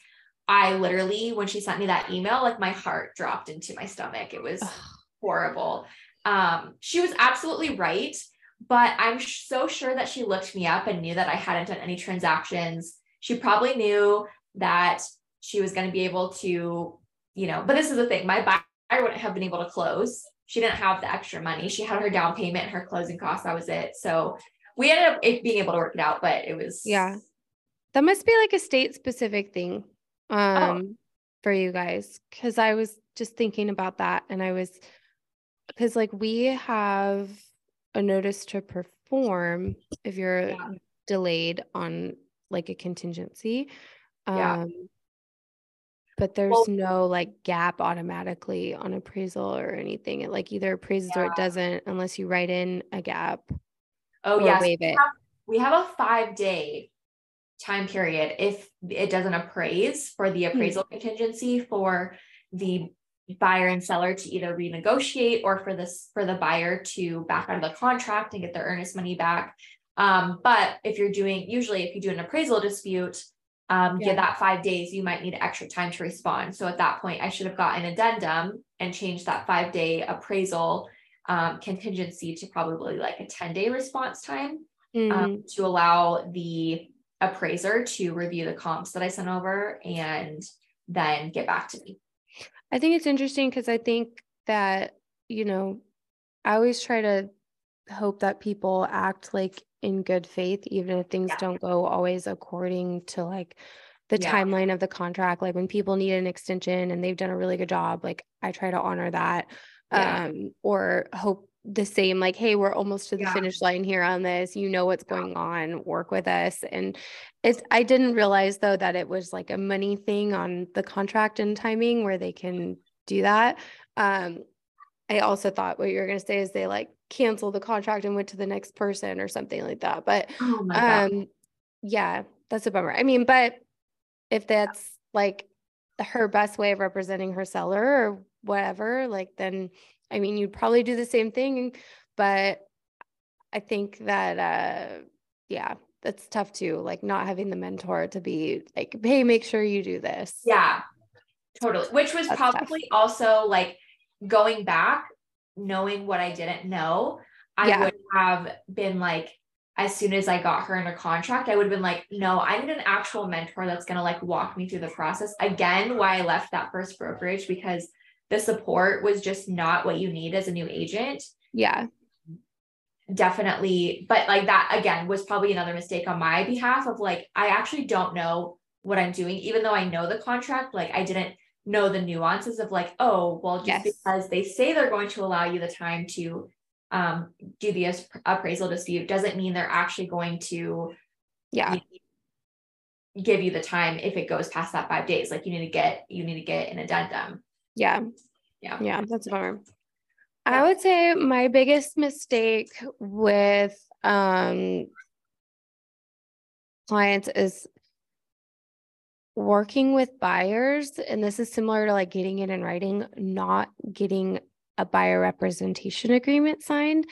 I literally, when she sent me that email, like my heart dropped into my stomach. It was horrible. She was absolutely right. But I'm so sure that she looked me up and knew that I hadn't done any transactions. She probably knew that she was going to be able to, you know, but this is the thing. My buyer wouldn't have been able to close. She didn't have the extra money. She had her down payment, her closing costs. That was it. So we ended up being able to work it out, but it was. Yeah. That must be like a state specific thing for you guys. Cause I was just thinking about that. And cause like we have a notice to perform if you're delayed on like a contingency. But there's no like gap automatically on appraisal or anything. It like either appraises or it doesn't unless you write in a gap. Oh yeah. So we have a 5-day time period. If it doesn't appraise for the appraisal contingency for the buyer and seller to either renegotiate or for the buyer to back out of the contract and get their earnest money back. But if you do an appraisal dispute, give that 5 days, you might need extra time to respond. So at that point I should have gotten an addendum and changed that 5-day appraisal, contingency to probably like a 10-day response time, to allow the appraiser to review the comps that I sent over and then get back to me. I think it's interesting because I think that, you know, I always try to hope that people act like in good faith, even if things don't go always according to like the timeline of the contract. Like when people need an extension and they've done a really good job, like I try to honor that, or hope the same, like, hey, we're almost to the finish line here on this, you know, what's going on, work with us. And I didn't realize though, that it was like a money thing on the contract and timing where they can do that. I also thought what you were going to say is they like canceled the contract and went to the next person or something like that. But yeah, that's a bummer. I mean, but if that's like her best way of representing her seller or whatever, like then, I mean, you'd probably do the same thing, but I think that, that's tough too. Like not having the mentor to be like, hey, make sure you do this. Yeah, totally. Which was that's probably tough. Also like going back, knowing what I didn't know, I would have been like, as soon as I got her under contract, I would have been like, no, I need an actual mentor that's going to like walk me through the process. Again, why I left that first brokerage, because the support was just not what you need as a new agent. Yeah, definitely. But like that again was probably another mistake on my behalf of like, I actually don't know what I'm doing, even though I know the contract, like I didn't know the nuances of like, oh, well, just because they say they're going to allow you the time to do the appraisal dispute doesn't mean they're actually going to give you the time if it goes past that 5 days. Like you need to get an addendum. Yeah. Yeah. Yeah. That's a bummer. I would say my biggest mistake with clients is working with buyers. And this is similar to like getting it in writing, not getting a buyer representation agreement signed.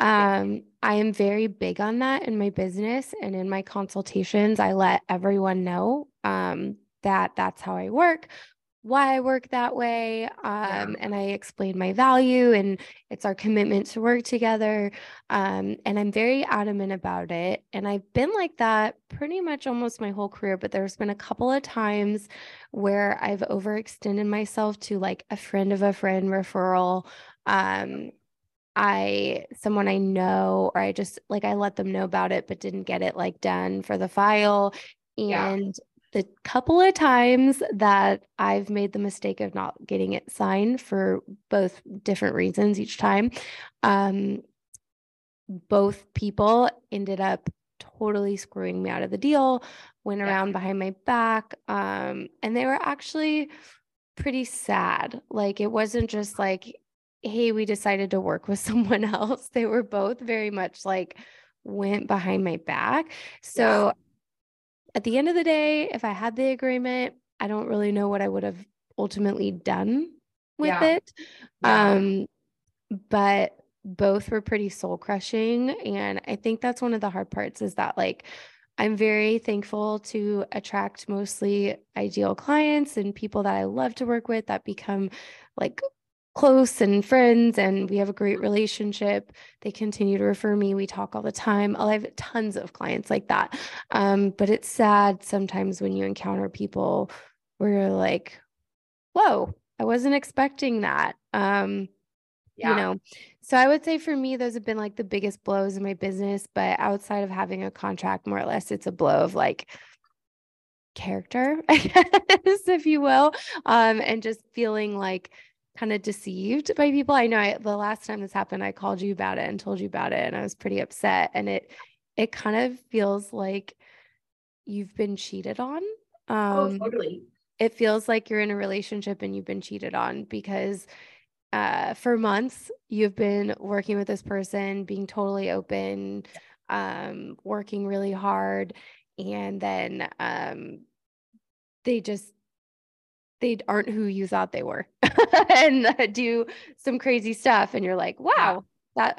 I am very big on that in my business and in my consultations. I let everyone know that that's how I work, why I work that way. And I explain my value and it's our commitment to work together. And I'm very adamant about it. And I've been like that pretty much almost my whole career, but there's been a couple of times where I've overextended myself to like a friend of a friend referral. Someone I know, or I just like, I let them know about it, but didn't get it like done for the file. And the couple of times that I've made the mistake of not getting it signed for both different reasons each time, both people ended up totally screwing me out of the deal, went around behind my back. And they were actually pretty sad. Like it wasn't just like, hey, we decided to work with someone else. They were both very much like went behind my back. So at the end of the day, if I had the agreement, I don't really know what I would have ultimately done with it. But both were pretty soul crushing. And I think that's one of the hard parts is that like, I'm very thankful to attract mostly ideal clients and people that I love to work with that become like close and friends, and we have a great relationship. They continue to refer me. We talk all the time. I'll have tons of clients like that. But it's sad sometimes when you encounter people where you're like, whoa, I wasn't expecting that. You know, so I would say for me, those have been like the biggest blows in my business, but outside of having a contract, more or less, it's a blow of like character, I guess, if you will. And just feeling like kind of deceived by people. I know the last time this happened, I called you about it and told you about it, and I was pretty upset. And it kind of feels like you've been cheated on. Oh, totally. It feels like you're in a relationship and you've been cheated on because for months you've been working with this person, being totally open, working really hard. And then they aren't who you thought they were and do some crazy stuff. And you're like, wow, that,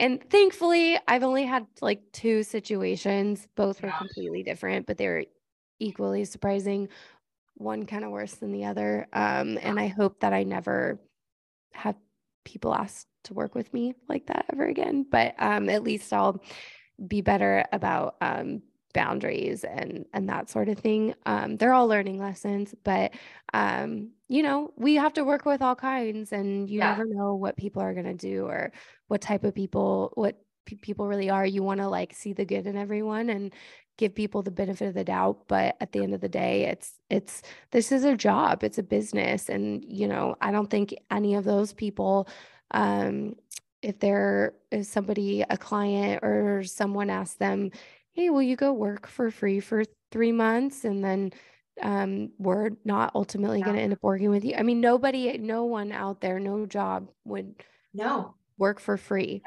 and thankfully I've only had like two situations, both were completely different, but they were equally surprising, one kind of worse than the other. And I hope that I never have people ask to work with me like that ever again, but, at least I'll be better about, boundaries and that sort of thing. They're all learning lessons, but, you know, we have to work with all kinds, and you never know what people are going to do or what type of people, what people really are. You want to like see the good in everyone and give people the benefit of the doubt. But at the end of the day, this is a job, it's a business. And, you know, I don't think any of those people, if there is somebody, a client or someone asks them, hey, will you go work for free for 3 months? And then we're not ultimately going to end up working with you. I mean, no one out there, no job would work for free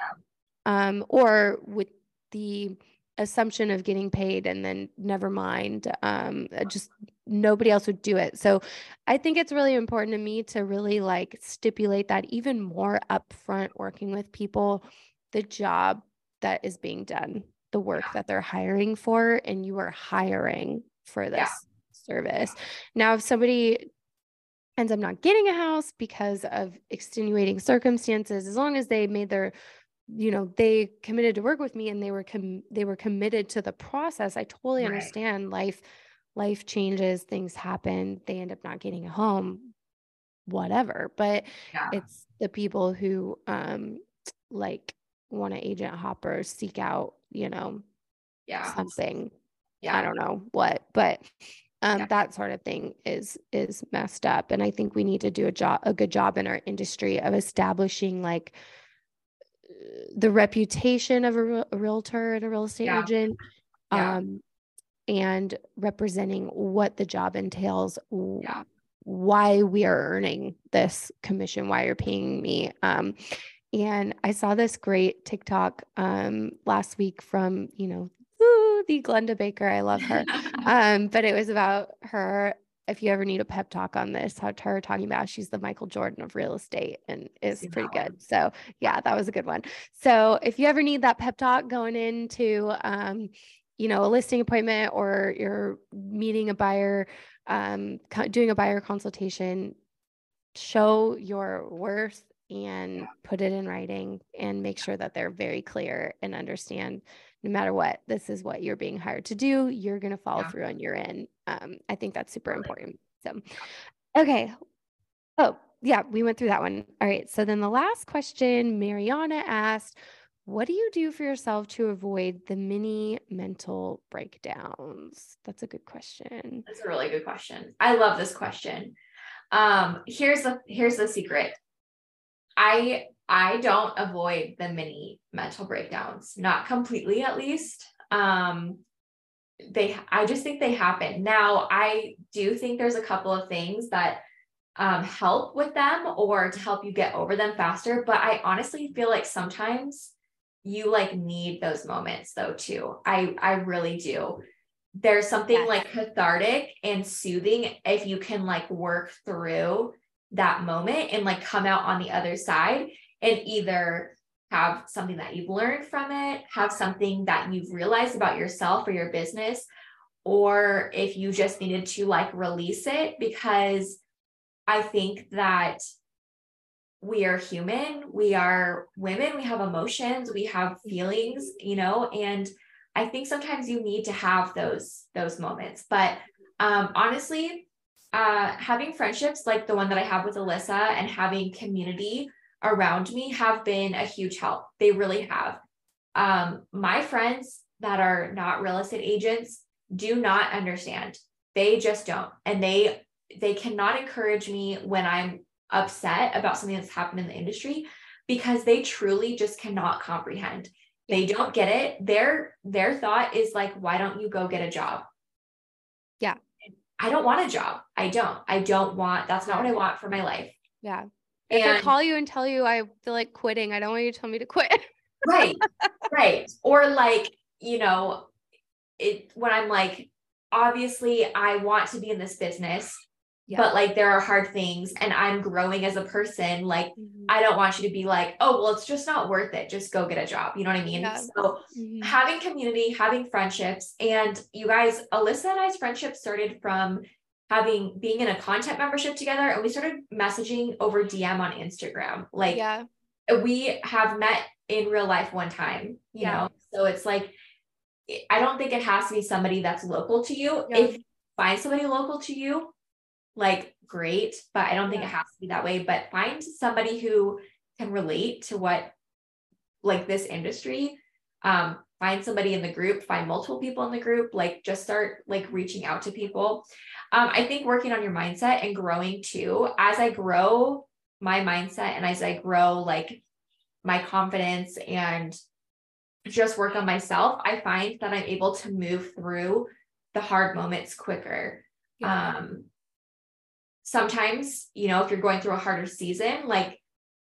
or with the assumption of getting paid and then never mind. Just nobody else would do it. So I think it's really important to me to really like stipulate that even more upfront working with people, the job that is being done. the work that they're hiring for, and you are hiring for this service. Now, if somebody ends up not getting a house because of extenuating circumstances, as long as they made their, you know, they committed to work with me and they were committed to the process, I totally understand. Life changes, things happen, they end up not getting a home, whatever. But it's the people who want to agent hop or seek out, you know, something. I don't know what, but that sort of thing is messed up. And I think we need to do a good job in our industry of establishing like the reputation of a realtor and a real estate agent, and representing what the job entails, why we are earning this commission, why you're paying me. And I saw this great TikTok last week from, you know, the Glenda Baker. I love her. But it was about her. If you ever need a pep talk on this, her talking about she's the Michael Jordan of real estate, and it's pretty good. So yeah, that was a good one. So if you ever need that pep talk going into, you know, a listing appointment, or you're meeting a buyer, doing a buyer consultation, show your worth and put it in writing, and make sure that they're very clear and understand, no matter what, this is what you're being hired to do. You're going to follow through on your end. I think that's super important. So, okay. Oh yeah. We went through that one. All right. So then the last question, Mariana asked, what do you do for yourself to avoid the mini mental breakdowns? That's a good question. That's a really good question. I love this question. Here's the secret. I don't avoid the mini mental breakdowns, not completely, at least. I just think they happen. Now, I do think there's a couple of things that help with them, or to help you get over them faster. But I honestly feel like sometimes you like need those moments though, too. I really do. There's something like cathartic and soothing if you can like work through that moment and like come out on the other side and either have something that you've learned from it, have something that you've realized about yourself or your business, or if you just needed to like release it, because I think that we are human, we are women, we have emotions, we have feelings, you know, and I think sometimes you need to have those moments. But honestly, having friendships like the one that I have with Alyssa and having community around me have been a huge help. They really have. My friends that are not real estate agents do not understand. They just don't. And they cannot encourage me when I'm upset about something that's happened in the industry, because they truly just cannot comprehend. They don't get it. Their thought is like, why don't you go get a job? Yeah. I don't want a job. I don't want, that's not what I want for my life. Yeah. If I call you and tell you I feel like quitting, I don't want you to tell me to quit. Right. Right. Or like, you know, when I'm like, obviously I want to be in this business, but like there are hard things and I'm growing as a person. Like, I don't want you to be like, oh, well, it's just not worth it. Just go get a job. You know what I mean? Yeah. So having community, having friendships, and you guys, Alyssa and I's friendship started from being in a content membership together, and we started messaging over DM on Instagram. Like we have met in real life one time, you know? So it's like, I don't think it has to be somebody that's local to you. Yeah. If you find somebody local to you, like great, but I don't think it has to be that way. But find somebody who can relate to what, like this industry, find somebody in the group, find multiple people in the group, like just start like reaching out to people. I think working on your mindset and growing too, as I grow my mindset and as I grow like my confidence and just work on myself, I find that I'm able to move through the hard moments quicker. Yeah. Sometimes, you know, if you're going through a harder season, like,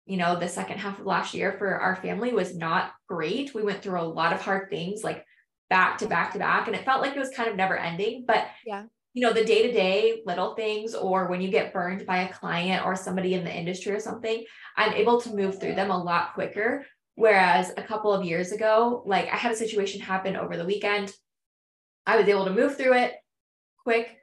you know, the second half of last year for our family was not great. We went through a lot of hard things, like back to back to back. And it felt like it was kind of never ending, but you know, the day-to-day little things, or when you get burned by a client or somebody in the industry or something, I'm able to move through them a lot quicker Whereas a couple of years ago, like I had a situation happen over the weekend. I was able to move through it quick,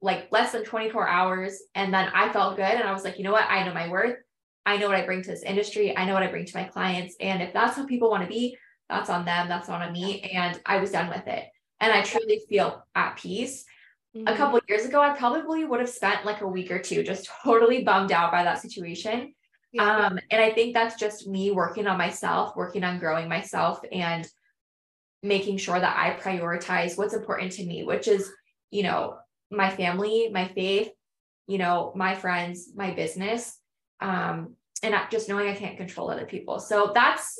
like less than 24 hours. And then I felt good. And I was like, you know what? I know my worth. I know what I bring to this industry. I know what I bring to my clients. And if that's how people want to be, that's on them. That's not on me. And I was done with it. And I truly feel at peace. Mm-hmm. A couple of years ago, I probably would have spent like a week or two just totally bummed out by that situation. Yeah. And I think that's just me working on myself, working on growing myself and making sure that I prioritize what's important to me, which is, you know, my family, my faith, you know, my friends, my business. And just knowing I can't control other people. So that's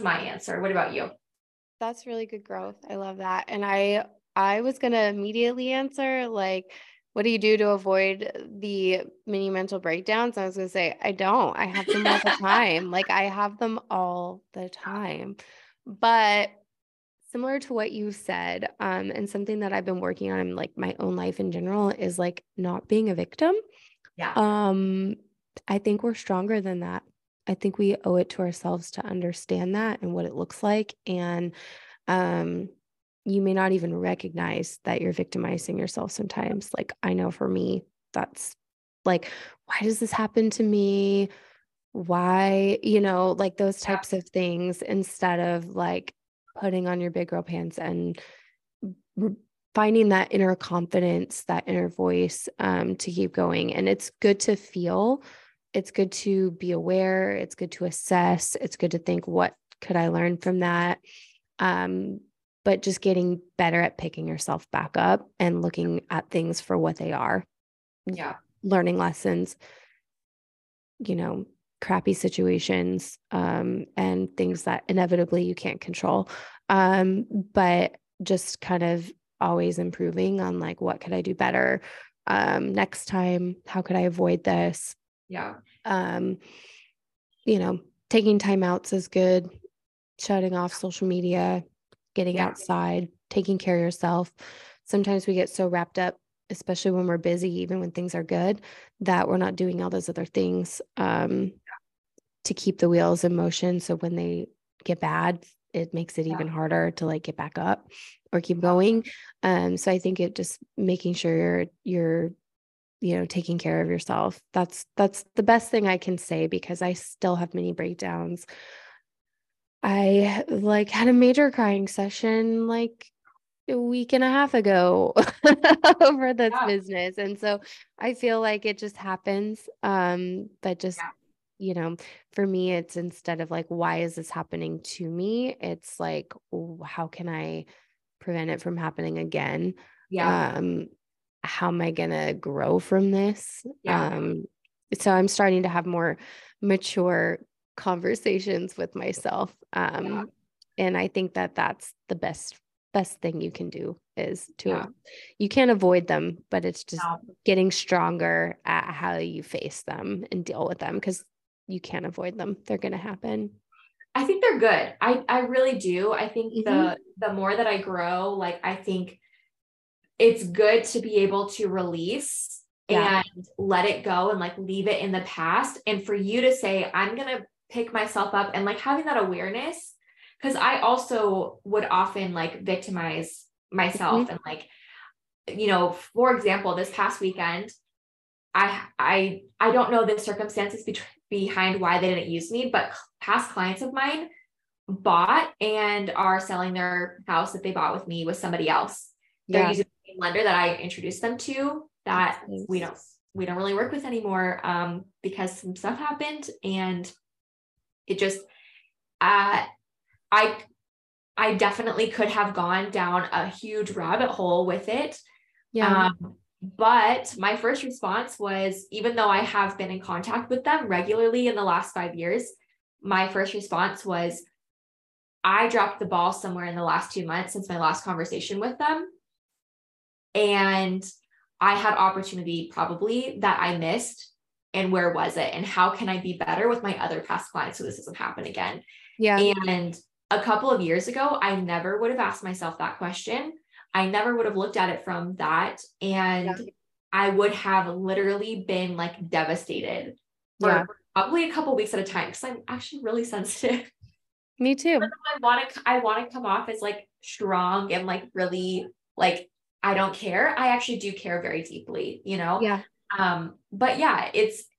my answer. What about you? That's really good growth. I love that. And I was going to immediately answer, like, what do you do to avoid the mini mental breakdowns? I was going to say, I don't, I have them all the time. Like I have them all the time, but similar to what you said, and something that I've been working on in like my own life in general is like not being a victim. Yeah. I think we're stronger than that. I think we owe it to ourselves to understand that and what it looks like. And you may not even recognize that you're victimizing yourself sometimes. Like I know for me, that's like, why does this happen to me? Why, you know, like those types of things, instead of like putting on your big girl pants and finding that inner confidence, that inner voice, to keep going. And it's good to feel, it's good to be aware, it's good to assess, it's good to think, what could I learn from that? But just getting better at picking yourself back up and looking at things for what they are. Yeah. Learning lessons, you know, crappy situations, and things that inevitably you can't control. But just kind of always improving on like, what could I do better? Next time, how could I avoid this? Yeah. You know, taking time outs is good. Shutting off social media, getting outside, taking care of yourself. Sometimes we get so wrapped up, especially when we're busy, even when things are good, that we're not doing all those other things, to keep the wheels in motion. So when they get bad, it makes it even harder to like get back up or keep going. So I think it just making sure you're, you know, taking care of yourself. That's the best thing I can say, because I still have many breakdowns. I like had a major crying session like a week and a half ago over this business. And so I feel like it just happens. But just, you know, for me, it's instead of like, why is this happening to me? It's like, how can I prevent it from happening again? Yeah. How am I going to grow from this? Yeah. So I'm starting to have more mature conversations with myself. And I think that that's the best thing you can do is to, you can't avoid them, but it's just getting stronger at how you face them and deal with them. 'Cause you can't avoid them. They're going to happen. I think they're good. I really do. I think the more that I grow, like, I think it's good to be able to release and let it go and like leave it in the past. And for you to say, I'm going to pick myself up and like having that awareness. 'Cause I also would often like victimize myself and like, you know, for example, this past weekend, I don't know the circumstances behind why they didn't use me, but past clients of mine bought and are selling their house that they bought with me with somebody else. They're using the same lender that I introduced them to that we don't really work with anymore, because some stuff happened and it just, I definitely could have gone down a huge rabbit hole with it. Yeah. But my first response was, even though I have been in contact with them regularly in the last 5 years, my first response was, I dropped the ball somewhere in the last 2 months since my last conversation with them. And I had opportunity probably that I missed. And where was it? And how can I be better with my other past clients so this doesn't happen again? Yeah. And a couple of years ago, I never would have asked myself that question. I never would have looked at it from that. And I would have literally been like devastated for probably a couple of weeks at a time. 'Cause I'm actually really sensitive. Me too. I want to come off as like strong and like really like, I don't care. I actually do care very deeply, you know? Yeah. But yeah,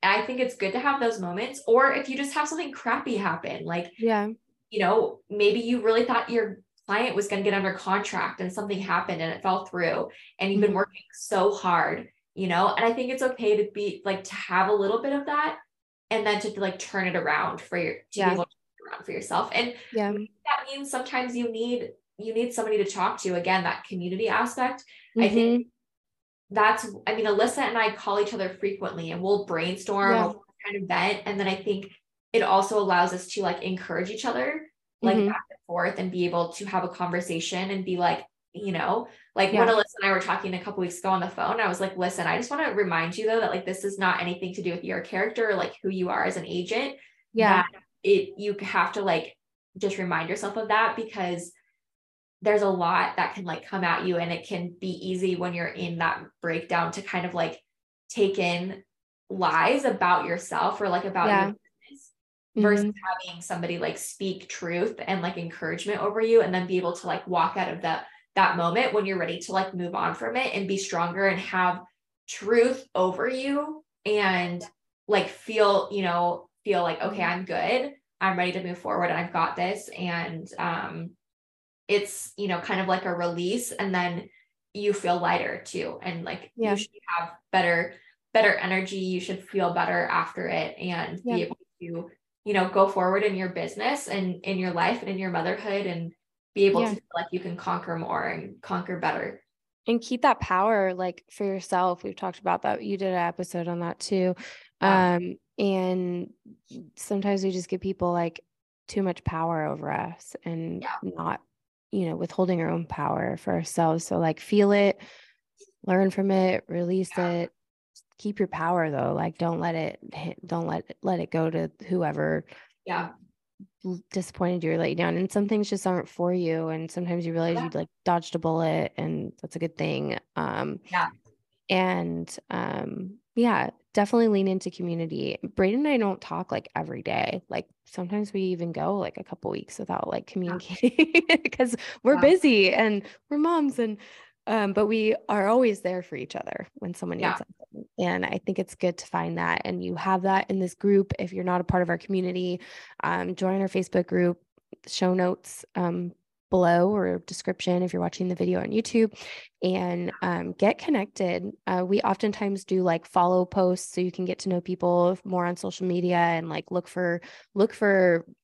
I think it's good to have those moments, or if you just have something crappy happen, like, yeah, you know, maybe you really thought your client was going to get under contract and something happened and it fell through and you've been working so hard, you know, and I think it's okay to be like, to have a little bit of that and then to like turn it around be able to turn it around for yourself. And yeah, that means sometimes you need somebody to talk to, again, that community aspect. Mm-hmm. I think Alyssa and I call each other frequently and we'll brainstorm, we'll kind of vent. And then I think it also allows us to like encourage each other, like back and forth, and be able to have a conversation and be like, you know, like when Alyssa and I were talking a couple weeks ago on the phone, I was like, listen, I just want to remind you though, that like, this is not anything to do with your character or like who you are as an agent. Yeah. You have to like, just remind yourself of that, because there's a lot that can like come at you, and it can be easy when you're in that breakdown to kind of like take in lies about yourself or like about your business, versus having somebody like speak truth and like encouragement over you, and then be able to like walk out of that moment when you're ready to like move on from it and be stronger and have truth over you and like feel like, okay, I'm good. I'm ready to move forward and I've got this. And, it's, you know, kind of like a release, and then you feel lighter too. And like, you should have better energy. You should feel better after it and be able to, you know, go forward in your business and in your life and in your motherhood, and be able to feel like you can conquer more and conquer better. And keep that power, like for yourself. We've talked about that. You did an episode on that too. And sometimes we just give people like too much power over us, and not, you know, withholding our own power for ourselves. So like, feel it, learn from it, release it, keep your power though. Like, don't let it go to whoever disappointed you or let you down. And some things just aren't for you. And sometimes you realize you like dodged a bullet, and that's a good thing. Definitely lean into community. Braiden and I don't talk like every day. Like sometimes we even go like a couple weeks without like communicating, because we're busy and we're moms, and but we are always there for each other when someone needs something. And I think it's good to find that. And you have that in this group. If you're not a part of our community, join our Facebook group. Show notes below or description if you're watching the video on YouTube, and get connected. We oftentimes do like follow posts so you can get to know people more on social media, and like look for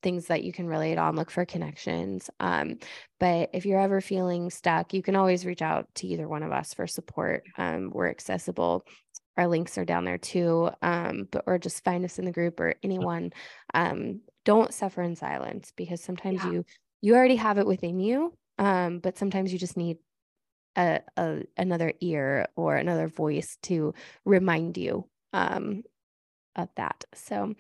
things that you can relate on, look for connections. But if you're ever feeling stuck, you can always reach out to either one of us for support. We're accessible. Our links are down there too. Or just find us in the group, or anyone. Don't suffer in silence, because sometimes you already have it within you, but sometimes you just need another ear or another voice to remind you of that. So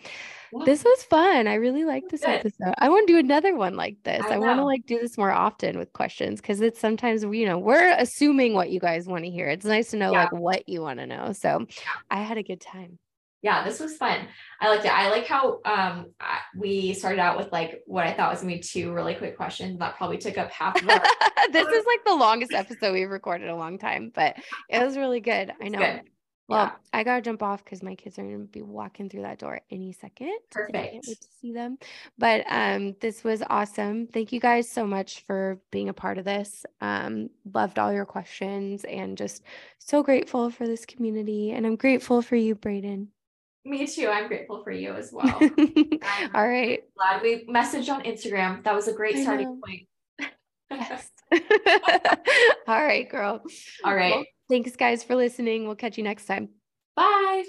this was fun. I really liked this episode. I want to do another one like this. I want to like do this more often with questions, because it's sometimes, you know, we're assuming what you guys want to hear. It's nice to know like what you want to know. So I had a good time. Yeah, this was fun. I liked it. I like how we started out with like what I thought was going to be two really quick questions. That probably took up half of our This is like the longest episode we've recorded in a long time, but it was really good. I know. Good. Well, I got to jump off because my kids are going to be walking through that door any second. Perfect. I can't wait to see them. But this was awesome. Thank you guys so much for being a part of this. Loved all your questions, and just so grateful for this community. And I'm grateful for you, Braiden. Me too. I'm grateful for you as well. All right. Glad we messaged on Instagram. That was a great starting point. Yes. All right, girl. All right. Well, thanks guys for listening. We'll catch you next time. Bye.